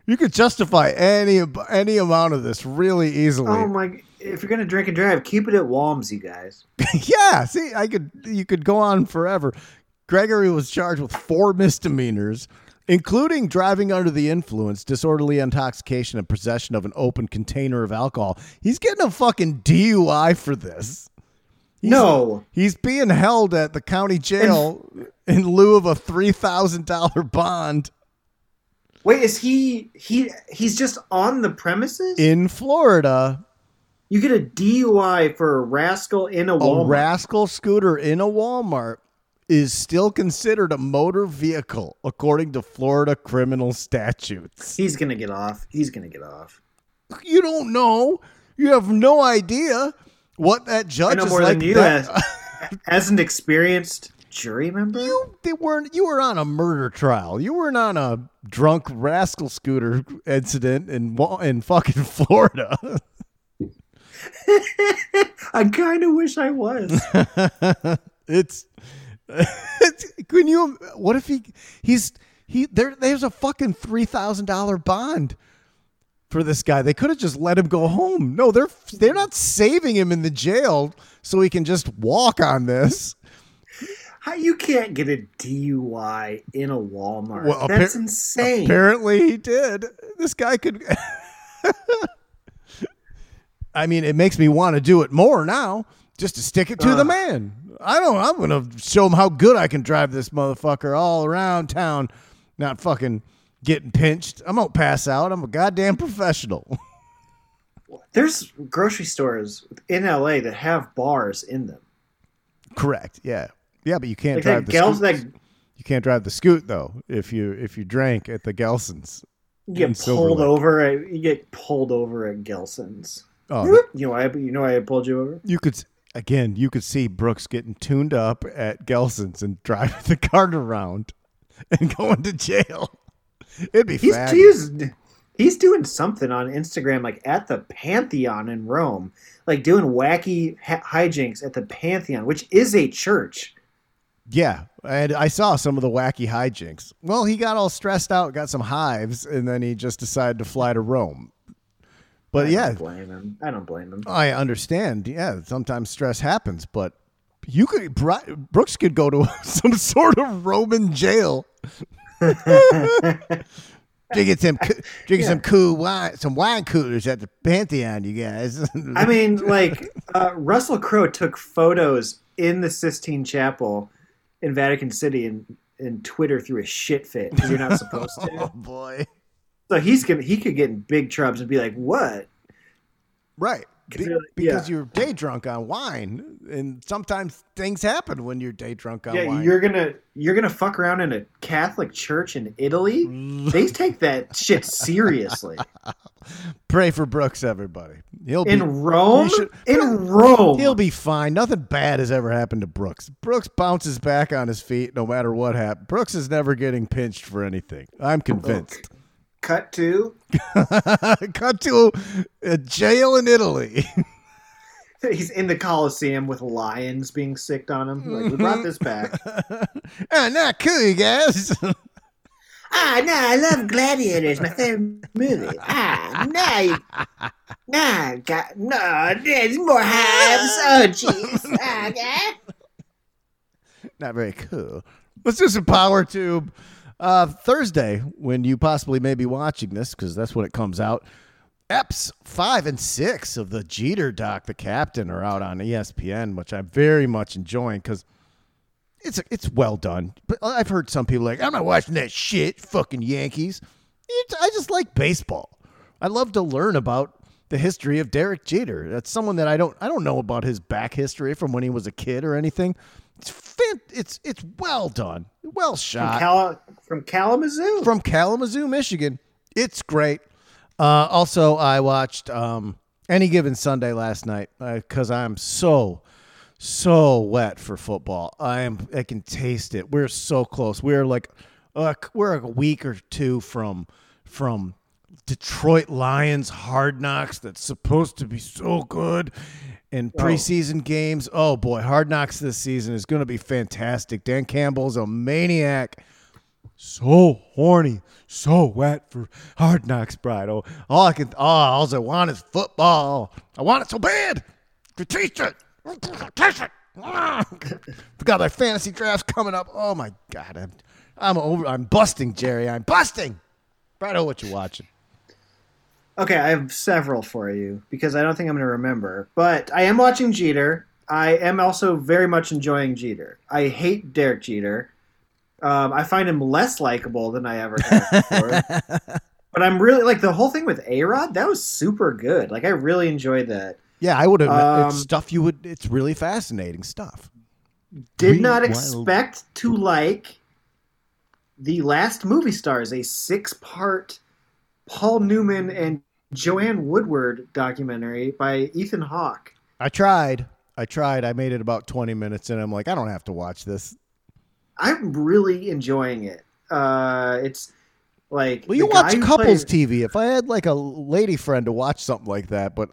you could justify any any amount of this really easily. Oh my! If you're gonna drink and drive, keep it at Walm's, you guys. Yeah, see, I could you could go on forever. Gregory was charged with four misdemeanors, including driving under the influence, disorderly intoxication, and possession of an open container of alcohol. He's getting a fucking D U I for this. He's, no. He's being held at the county jail in lieu of a three thousand dollars bond. Wait, is he, he, he's just on the premises? In Florida. You get a D U I for a rascal in a, a Walmart. A rascal scooter in a Walmart is still considered a motor vehicle according to Florida criminal statutes. He's going to get off. He's going to get off. You don't know. You have no idea what that judge I know is more like. Than you that. As, as an experienced jury member? You, they weren't, you were on a murder trial. You weren't on a drunk rascal scooter incident in, in fucking Florida. I kind of wish I was. It's... Can you? What if he? He's he. There, there's a fucking three thousand dollar bond for this guy. They could have just let him go home. No, they're they're not saving him in the jail so he can just walk on this. How you can't get a D U I in a Walmart? Well, that's appa- insane. Apparently, he did. This guy could. I mean, it makes me want to do it more now, just to stick it to uh. the man. I don't, I'm going to show him how good I can drive this motherfucker all around town, not fucking getting pinched. I'm going to pass out. I'm a goddamn professional. There's grocery stores in L A that have bars in them. Correct. Yeah. Yeah, but you can't like drive the Gels- scoot. That... You can't drive the scoot though. If you if you drank at the Gelson's. You get pulled over at, you get pulled over at Gelson's. Oh, you know I you know I pulled you over. You could Again, you could see Brooks getting tuned up at Gelson's and driving the cart around and going to jail. It'd be he's, he's He's doing something on Instagram, like at the Pantheon in Rome, like doing wacky hijinks at the Pantheon, which is a church. Yeah, and I saw some of the wacky hijinks. Well, he got all stressed out, got some hives, and then he just decided to fly to Rome. But I yeah, don't blame him. I don't blame him. I understand. Yeah, sometimes stress happens, but you could Brooks could go to some sort of Roman jail, drinking some drinking yeah. some cool wine, some wine coolers at the Pantheon. You guys. I mean, like uh, Russell Crowe took photos in the Sistine Chapel in Vatican City, and and Twitter threw a shit fit because you're not supposed to. Oh boy. So he's gonna, he could get in big troubles and be like, what? Right. Be, like, because yeah. you're day drunk on wine. And sometimes things happen when you're day drunk on yeah, wine. Yeah, you're gonna you're gonna fuck around in a Catholic church in Italy. They take that shit seriously. Pray for Brooks, everybody. He'll in be, Rome? He should, in he'll, Rome. He'll be fine. Nothing bad has ever happened to Brooks. Brooks bounces back on his feet no matter what happens. Brooks is never getting pinched for anything. I'm convinced. Okay. Cut to? Cut to a jail in Italy. He's in the Coliseum with lions being sicked on him. Like, we brought this back. Oh, not cool, you guys. Ah, no, I love Gladiators, my favorite movie. Ah, no. No, God, no, there's more hives. Oh, jeez. Ah, God. Not very cool. Let's do some power tube. Uh, Thursday, when you possibly may be watching this, because that's when it comes out, Eps five and six of the Jeter doc, The Captain, are out on E S P N, which I'm very much enjoying because it's it's well done. But I've heard some people like, I'm not watching that shit, fucking Yankees. It's, I just like baseball. I love to learn about the history of Derek Jeter. That's someone that I don't I don't know about his back history from when he was a kid or anything. It's fan- it's it's well done, well shot. From, Cal- from Kalamazoo, from Kalamazoo, Michigan. It's great. Uh, also, I watched um, Any Given Sunday last night because uh, I'm so so wet for football. I am. I can taste it. We're so close. We're like uh, we're like a week or two from from Detroit Lions Hard Knocks. That's supposed to be so good. and preseason oh. games. Oh, boy. Hard Knocks this season is going to be fantastic. Dan Campbell's a maniac. So horny, so wet for Hard Knocks, Bride. Oh, all I can, oh, all I want is football. I want it so bad. Critique it. Critique it. We got our fantasy drafts coming up. Oh my God, I'm, I'm over. I'm busting, Jerry. I'm busting. Brad, oh, what you watching? Okay, I have several for you because I don't think I'm going to remember. But I am watching Jeter. I am also very much enjoying Jeter. I hate Derek Jeter. Um, I find him less likable than I ever have before. But I'm really like the whole thing with A-Rod. That was super good. Like I really enjoyed that. Yeah, I would have. Um, it's stuff you would. It's really fascinating stuff. Did Green not expect wild. to like The Last Movie Stars, a six-part Paul Newman and Joanne Woodward documentary by Ethan Hawke. I tried. I tried. I made it about twenty minutes, and I'm like, I don't have to watch this. I'm really enjoying it. Uh, it's like well, you watch couples played... T V. If I had like a lady friend to watch something like that, but.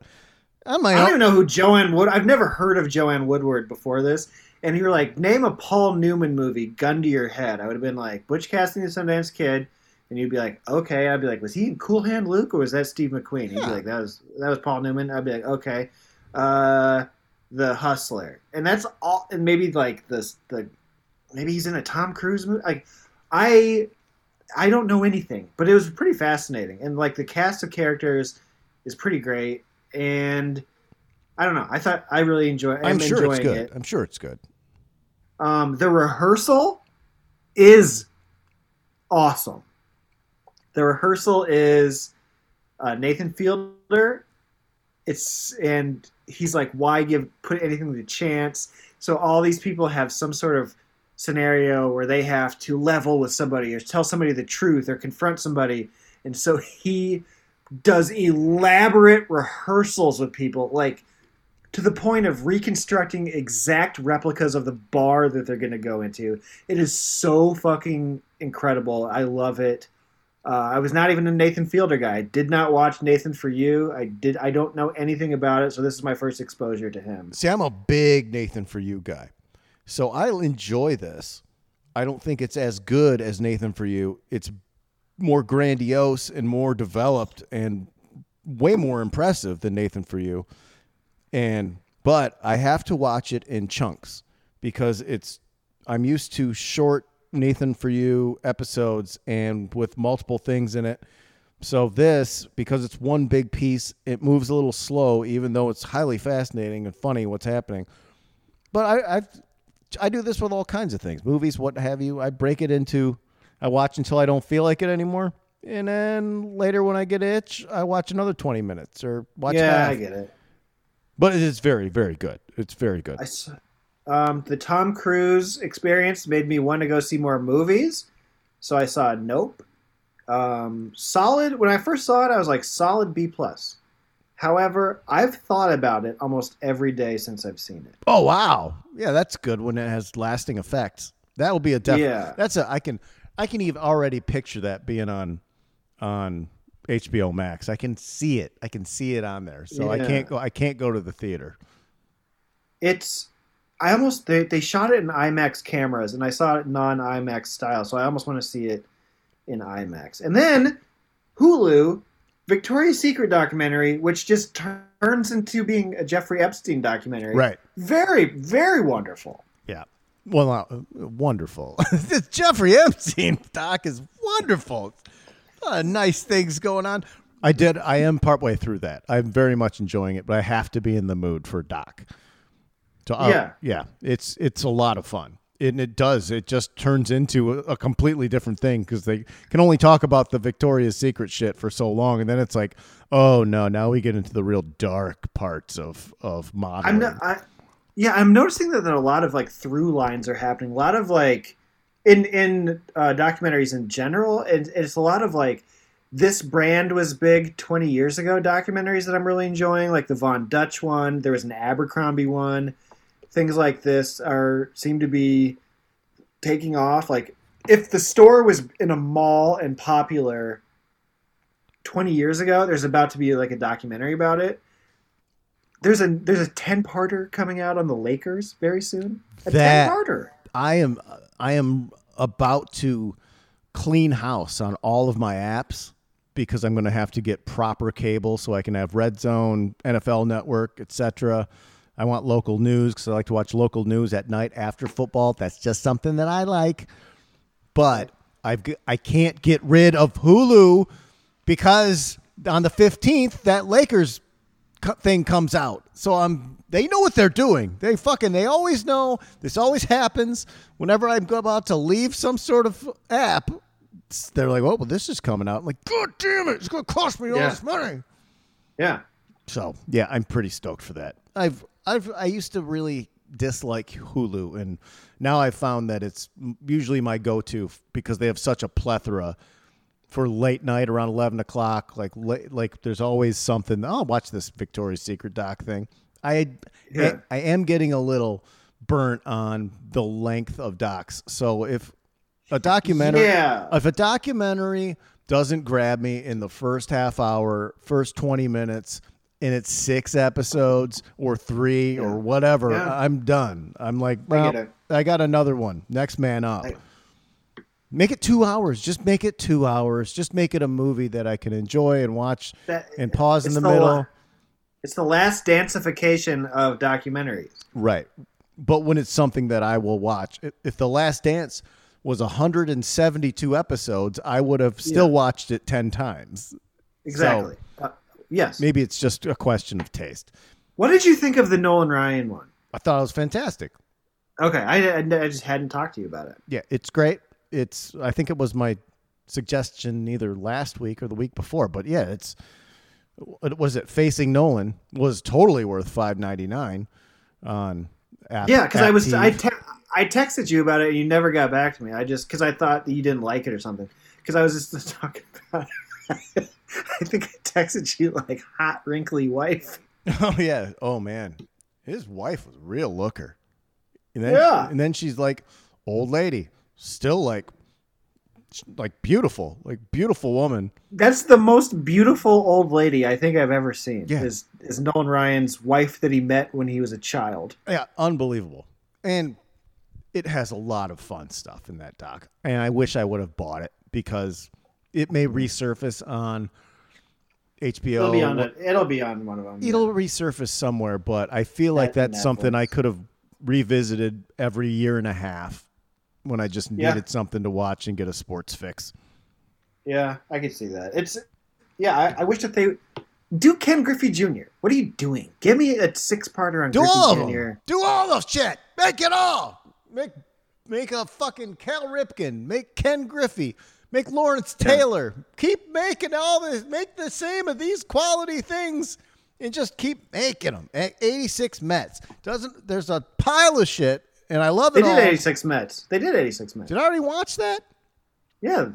I don't even know who Joanne Wood. I've never heard of Joanne Woodward before this. And you were like, name a Paul Newman movie, gun to your head. I would have been like, Butch Cassidy and the Sundance Kid. And you'd be like, okay. I'd be like, was he in Cool Hand Luke or was that Steve McQueen? Yeah. You'd be like, that was that was Paul Newman. I'd be like, okay. Uh, the Hustler. And that's all. And maybe like this, the maybe he's in a Tom Cruise movie. Like, I I don't know anything, but it was pretty fascinating. And like the cast of characters is pretty great. And I don't know. I thought I really enjoy. I'm, I'm sure enjoying it's good. It. I'm sure it's good. Um, the Rehearsal is awesome. The Rehearsal is uh, Nathan Fielder. It's and he's like, why give put anything to chance? So all these people have some sort of scenario where they have to level with somebody or tell somebody the truth or confront somebody, and so he. Does elaborate rehearsals with people, like to the point of reconstructing exact replicas of the bar that they're going to go into. It is so fucking incredible. I love it. Uh, I was not even a Nathan Fielder guy. I did not watch Nathan For You. I did. I don't know anything about it. So this is my first exposure to him. See, I'm a big Nathan For You guy. So I'll enjoy this. I don't think it's as good as Nathan For You. It's more grandiose and more developed and way more impressive than Nathan For You. And, but I have to watch it in chunks because it's, I'm used to short Nathan For You episodes and with multiple things in it. So this, because it's one big piece, it moves a little slow, even though it's highly fascinating and funny what's happening. But I, I've, I do this with all kinds of things, movies, what have you. I break it into, I watch until I don't feel like it anymore. And then later when I get itch, I watch another twenty minutes or watch. Yeah, half. I get it. But it is very, very good. It's very good. I, um, the Tom Cruise experience made me want to go see more movies. So I saw Nope. Um, solid. When I first saw it, I was like solid B plus. However, I've thought about it almost every day since I've seen it. Oh, wow. Yeah, that's good when it has lasting effects. That will be a definite. Yeah. That's a, I can. I can even already picture that being on on H B O Max. I can see it. I can see it on there. So yeah. I can't go I can't go to the theater. It's I almost they, they shot it in IMAX cameras and I saw it non-IMAX style. So I almost want to see it in IMAX. And then Hulu, Victoria's Secret documentary, which just turns into being a Jeffrey Epstein documentary. Right. Very, very wonderful. Yeah. Well, uh, wonderful. This Jeffrey Epstein doc is wonderful. Uh, nice things going on. I did. I am partway through that. I'm very much enjoying it, but I have to be in the mood for doc. So, uh, yeah, yeah. It's it's a lot of fun, and it does. It just turns into a, a completely different thing because they can only talk about the Victoria's Secret shit for so long, and then it's like, oh no, now we get into the real dark parts of of modeling. I'm not, I- Yeah, I'm noticing that a lot of like through lines are happening. A lot of like in in uh, documentaries in general, and it's a lot of like this brand was big twenty years ago documentaries that I'm really enjoying, like the Von Dutch one. There was an Abercrombie one. Things like this are seem to be taking off. Like if the store was in a mall and popular twenty years ago, there's about to be like a documentary about it. There's a there's a ten-parter coming out on the Lakers very soon. A ten-parter. I am I am about to clean house on all of my apps because I'm going to have to get proper cable so I can have Red Zone, N F L Network, et cetera. I want local news because I like to watch local news at night after football. That's just something that I like. But I've I can't get rid of Hulu because on the fifteenth that Lakers thing comes out. So I'm they know what they're doing. They fucking they always know. This always happens whenever I'm about to leave some sort of app. They're like, "Oh, well, this is coming out." I'm like, "God damn it! It's gonna cost me all yeah. this money." Yeah. So yeah, I'm pretty stoked for that. I've I've I used to really dislike Hulu, and now I've found that it's usually my go-to because they have such a plethora for late night around eleven o'clock. Like like there's always something. Oh, watch this Victoria's Secret doc thing. I, yeah. I I am getting a little burnt on the length of docs. So if a documentary, yeah. if a documentary doesn't grab me in the first half hour, first twenty minutes. And it's six episodes or three yeah. or whatever. Yeah. I'm done. I'm like, well, I, I got another one. Next man up. I, make it two hours. Just make it two hours. Just make it a movie that I can enjoy and watch that, and pause in the, the middle. La- it's the last danceification of documentaries. Right. But when it's something that I will watch, if The Last Dance was one hundred seventy-two episodes, I would have still yeah. watched it ten times. Exactly. So, uh, Yes. Maybe it's just a question of taste. What did you think of the Nolan Ryan one? I thought it was fantastic. Okay. I, I, I just hadn't talked to you about it. Yeah, it's great. It's I think it was my suggestion either last week or the week before. But yeah, it's what was it? Facing Nolan was totally worth five ninety-nine on Apple. Yeah, because I was I, te- I texted you about it and you never got back to me. I just because I thought that you didn't like it or something. Because I was just talking about it. I think I texted you like hot, wrinkly wife. Oh, yeah. Oh, man. His wife was a real looker. And then, yeah. And then she's like old lady, still like like beautiful, like beautiful woman. That's the most beautiful old lady I think I've ever seen. Yeah. Is, is Nolan Ryan's wife that he met when he was a child. Yeah. Unbelievable. And it has a lot of fun stuff in that doc. And I wish I would have bought it because it may resurface on H B O. It'll be on, a, it'll be on one of them. It'll yeah. resurface somewhere, but I feel like that, that's Netflix. Something I could have revisited every year and a half when I just needed yeah. something to watch and get a sports fix. Yeah, I can see that. It's yeah, I, I wish that they do Ken Griffey Junior What are you doing? Give me a six-parter on do Griffey all of Junior Them. Do all those shit. Make it all. Make make a fucking Cal Ripken. Make Ken Griffey. Make Lawrence Taylor. Yeah. Keep making all this. Make the same of these quality things and just keep making them. eighty-six Mets. Doesn't there's a pile of shit, and I love it all. They did eighty-six Mets. They did eighty-six Mets. Did I already watch that? Yeah.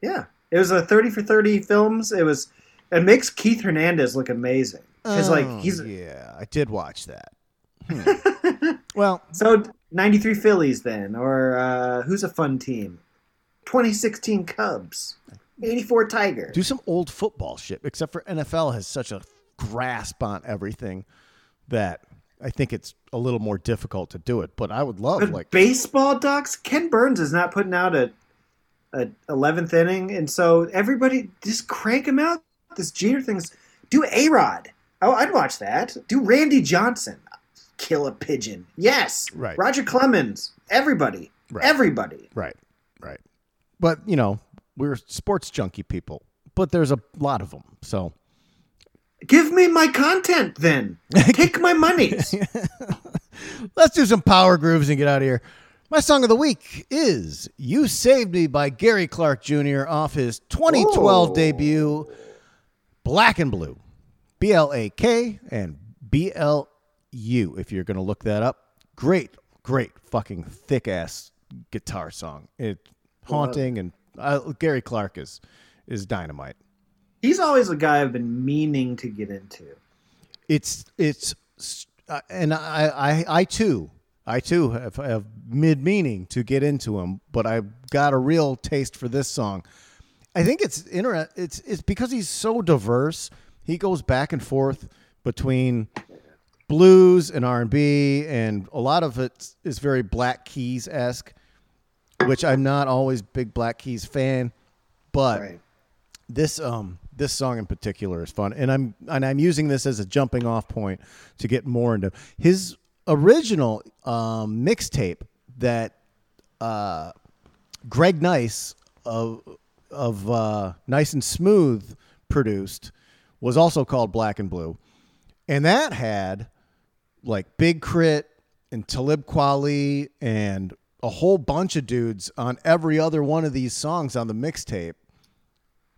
Yeah. It was a thirty for thirty films. It was it makes Keith Hernandez look amazing. It's oh, like he's yeah, I did watch that. Hmm. Well, so ninety-three Phillies then, or uh, who's a fun team? twenty sixteen Cubs, eighty-four Tiger. Do some old football shit, except for N F L has such a grasp on everything that I think it's a little more difficult to do it. But I would love but like baseball docs. Ken Burns is not putting out a, a eleventh inning, and so everybody just crank him out. This Jeter thing's do A-Rod. Oh, I'd watch that. Do Randy Johnson. Kill a pigeon. Yes. Right. Roger Clemens. Everybody. Right. Everybody. Right. Right. But, you know, we're sports junkie people, but there's a lot of them. So give me my content then. Take my monies. Let's do some power grooves and get out of here. My song of the week is You Saved Me by Gary Clark Junior off his twenty twelve Whoa. debut, Black and Blue, B L A K and B L U, if you're going to look that up. Great, great fucking thick-ass guitar song. It. Haunting and uh, Gary Clark is is dynamite. He's always a guy I've been meaning to get into. It's it's uh, and I, I I too I too have, have mid meaning to get into him, but I've got a real taste for this song. I think it's inter- It's it's because he's so diverse. He goes back and forth between blues and R and B, and a lot of it is very Black Keys-esque, which I'm not always big Black Keys fan, but right. this um this song in particular is fun, and I'm and I'm using this as a jumping off point to get more into his original um, mixtape that uh, Greg Nice of of uh, Nice and Smooth produced was also called Black and Blue, and that had like Big Crit and Talib Kweli and a whole bunch of dudes on every other one of these songs on the mixtape.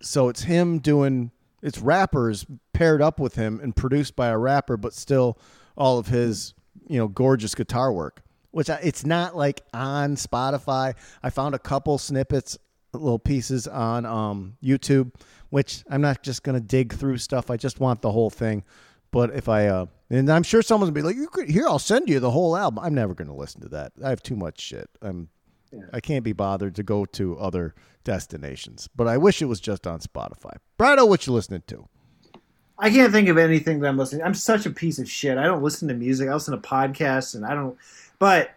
So it's him doing, it's rappers paired up with him and produced by a rapper, but still all of his, you know, gorgeous guitar work, which I, it's not like on Spotify. I found a couple snippets, little pieces on um, YouTube, which I'm not just going to dig through stuff. I just want the whole thing. But if I, uh, and I'm sure someone's gonna be like, you could, here, I'll send you the whole album. I'm never going to listen to that. I have too much shit. I'm, yeah. I can't be bothered to go to other destinations. But I wish it was just on Spotify. Brado, what you listening to? I can't think of anything that I'm listening to. I'm such a piece of shit. I don't listen to music. I listen to podcasts, and I don't. But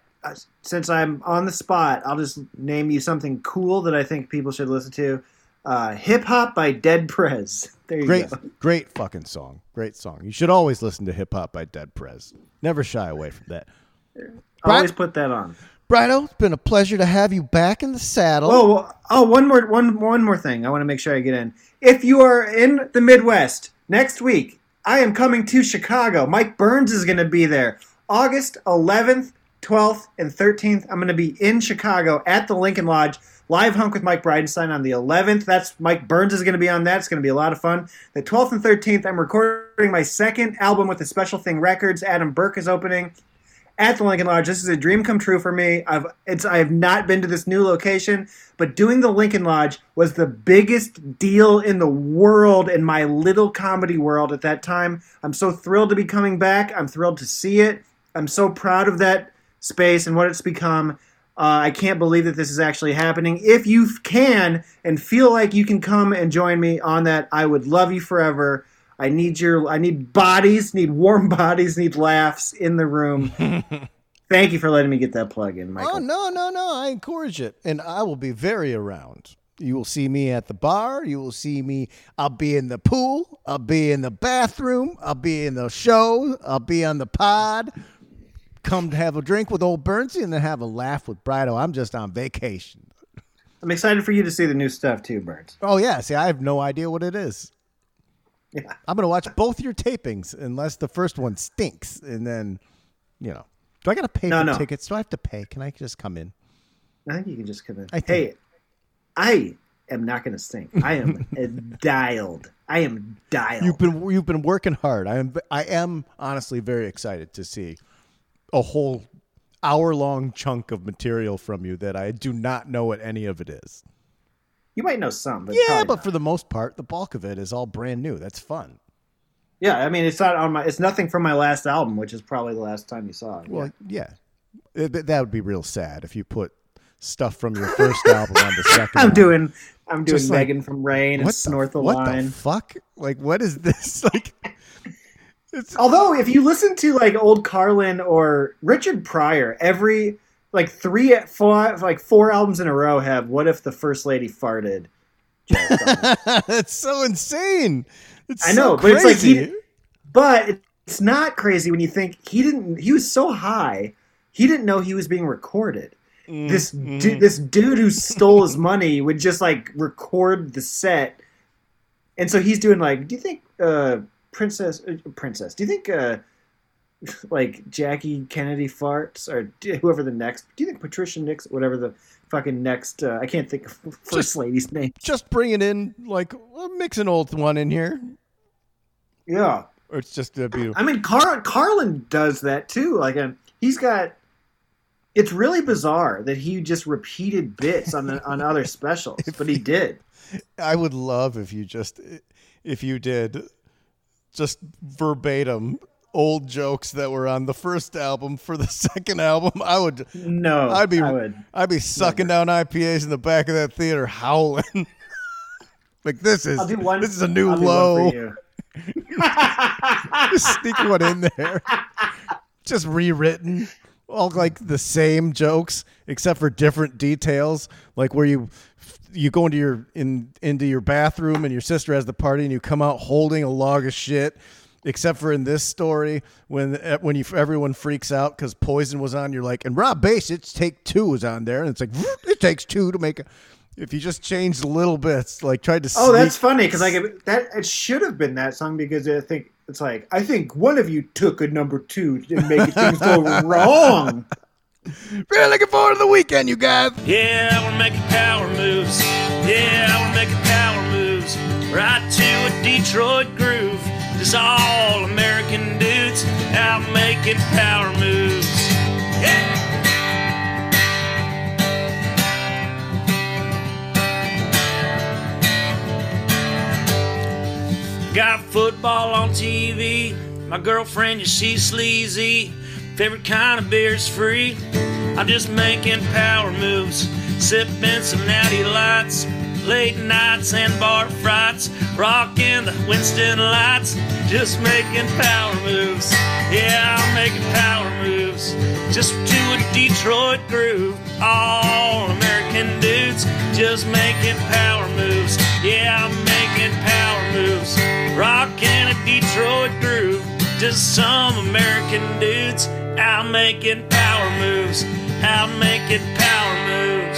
since I'm on the spot, I'll just name you something cool that I think people should listen to. Uh, Hip Hop by Dead Prez. There you great, go. Great fucking song. Great song. You should always listen to Hip Hop by Dead Prez. Never shy away from that. Always Brian, put that on. Brino, it's been a pleasure to have you back in the saddle. Oh, oh, one more, one, one more thing. I want to make sure I get in. If you are in the Midwest next week, I am coming to Chicago. Mike Burns is going to be there, August eleventh, twelfth, and thirteenth. I'm going to be in Chicago at the Lincoln Lodge. Live Hunk with Mike Bridenstine on the eleventh. That's Mike Burns is going to be on that. It's going to be a lot of fun. The twelfth and thirteenth, I'm recording my second album with the Special Thing Records. Adam Burke is opening at the Lincoln Lodge. This is a dream come true for me. I've it's I have not been to this new location, but doing the Lincoln Lodge was the biggest deal in the world, in my little comedy world at that time. I'm so thrilled to be coming back. I'm thrilled to see it. I'm so proud of that space and what it's become. Uh, I can't believe that this is actually happening. If you can and feel like you can come and join me on that, I would love you forever. I need your, I need bodies, need warm bodies, need laughs in the room. Thank you for letting me get that plug in, Michael. Oh, no, no, no. I encourage it. And I will be very around. You will see me at the bar. You will see me. I'll be in the pool. I'll be in the bathroom. I'll be in the show. I'll be on the pod. Come to have a drink with old Bernsey and then have a laugh with Brido. I'm just on vacation. I'm excited for you to see the new stuff too, Berns. Oh, yeah. See, I have no idea what it is. Yeah. I'm going to watch both your tapings unless the first one stinks. And then, you know, do I got to pay no, for no. tickets? Do I have to pay? Can I just come in? I think you can just come in. I hey, I am not going to stink. I am dialed. I am dialed. You've been, you've been working hard. I am, I am honestly very excited to see a whole hour-long chunk of material from you that I do not know what any of it is. You might know some. But yeah, but not. For the most part, the bulk of it is all brand new. That's fun. Yeah, I mean, it's not on my. It's nothing from my last album, which is probably the last time you saw it. Well, yeah, yeah. It, that would be real sad if you put stuff from your first album on the second. I'm album. doing. I'm doing Just Megan like, from Rain and Snort the, the Line. What the fuck? Like, what is this? Like. It's, Although, if you listen to like old Carlin or Richard Pryor, every like three, four, like four albums in a row have "What if the First Lady farted?" That's so insane. It's I know, so but crazy. It's like, he, but it's not crazy when you think he didn't. He was so high, he didn't know he was being recorded. Mm, this mm. Du- this dude who stole his money would just like record the set, and so he's doing like, do you think? Uh, Princess, princess. Do you think, uh, like Jackie Kennedy farts, or whoever the next? Do you think Patricia Nixon, whatever the fucking next? Uh, I can't think of first just, lady's name. Just bringing in like mix an old one in here. Yeah, or it's just a beautiful. I mean, Car- Carlin does that too. Like, um, he's got. It's really bizarre that he just repeated bits on the, on other specials, but he did. I would love if you just if you did. Just verbatim old jokes that were on the first album for the second album. I would no, I'd be I would. I'd be sucking Never. down I P As in the back of that theater, howling. Like this is I'll do one, this is a new I'll low. Do one for you. Just sneak one in there. just rewritten. All like the same jokes, except for different details. Like where you you go into your in into your bathroom and your sister has the party, and you come out holding a log of shit. Except for in this story, when when you everyone freaks out because Poison was on, you're like, and Rob Bass, it's take two was on there, and it's like it takes two to make a. If you just changed little bits, like tried to. Oh, sneak. That's funny because like that it should have been that song because I think. It's like, I think one of you took a number two to make things go wrong. Really looking forward to the weekend, you guys. Yeah, we're making power moves. Yeah, we're making power moves. Right to a Detroit groove. Just all American dudes out making power moves. Yeah. Got football on T V. My girlfriend, yeah, she's sleazy. Favorite kind of beer's free. I'm just making power moves, sipping some natty lights, late nights and bar frights, rocking the Winston lights. Just making power moves. Yeah, I'm making power moves. Just to a Detroit groove. All American dudes just making power moves. Yeah, I'm making power moves. Rockin' a Detroit groove. Just some American dudes out making power moves. Out making power moves.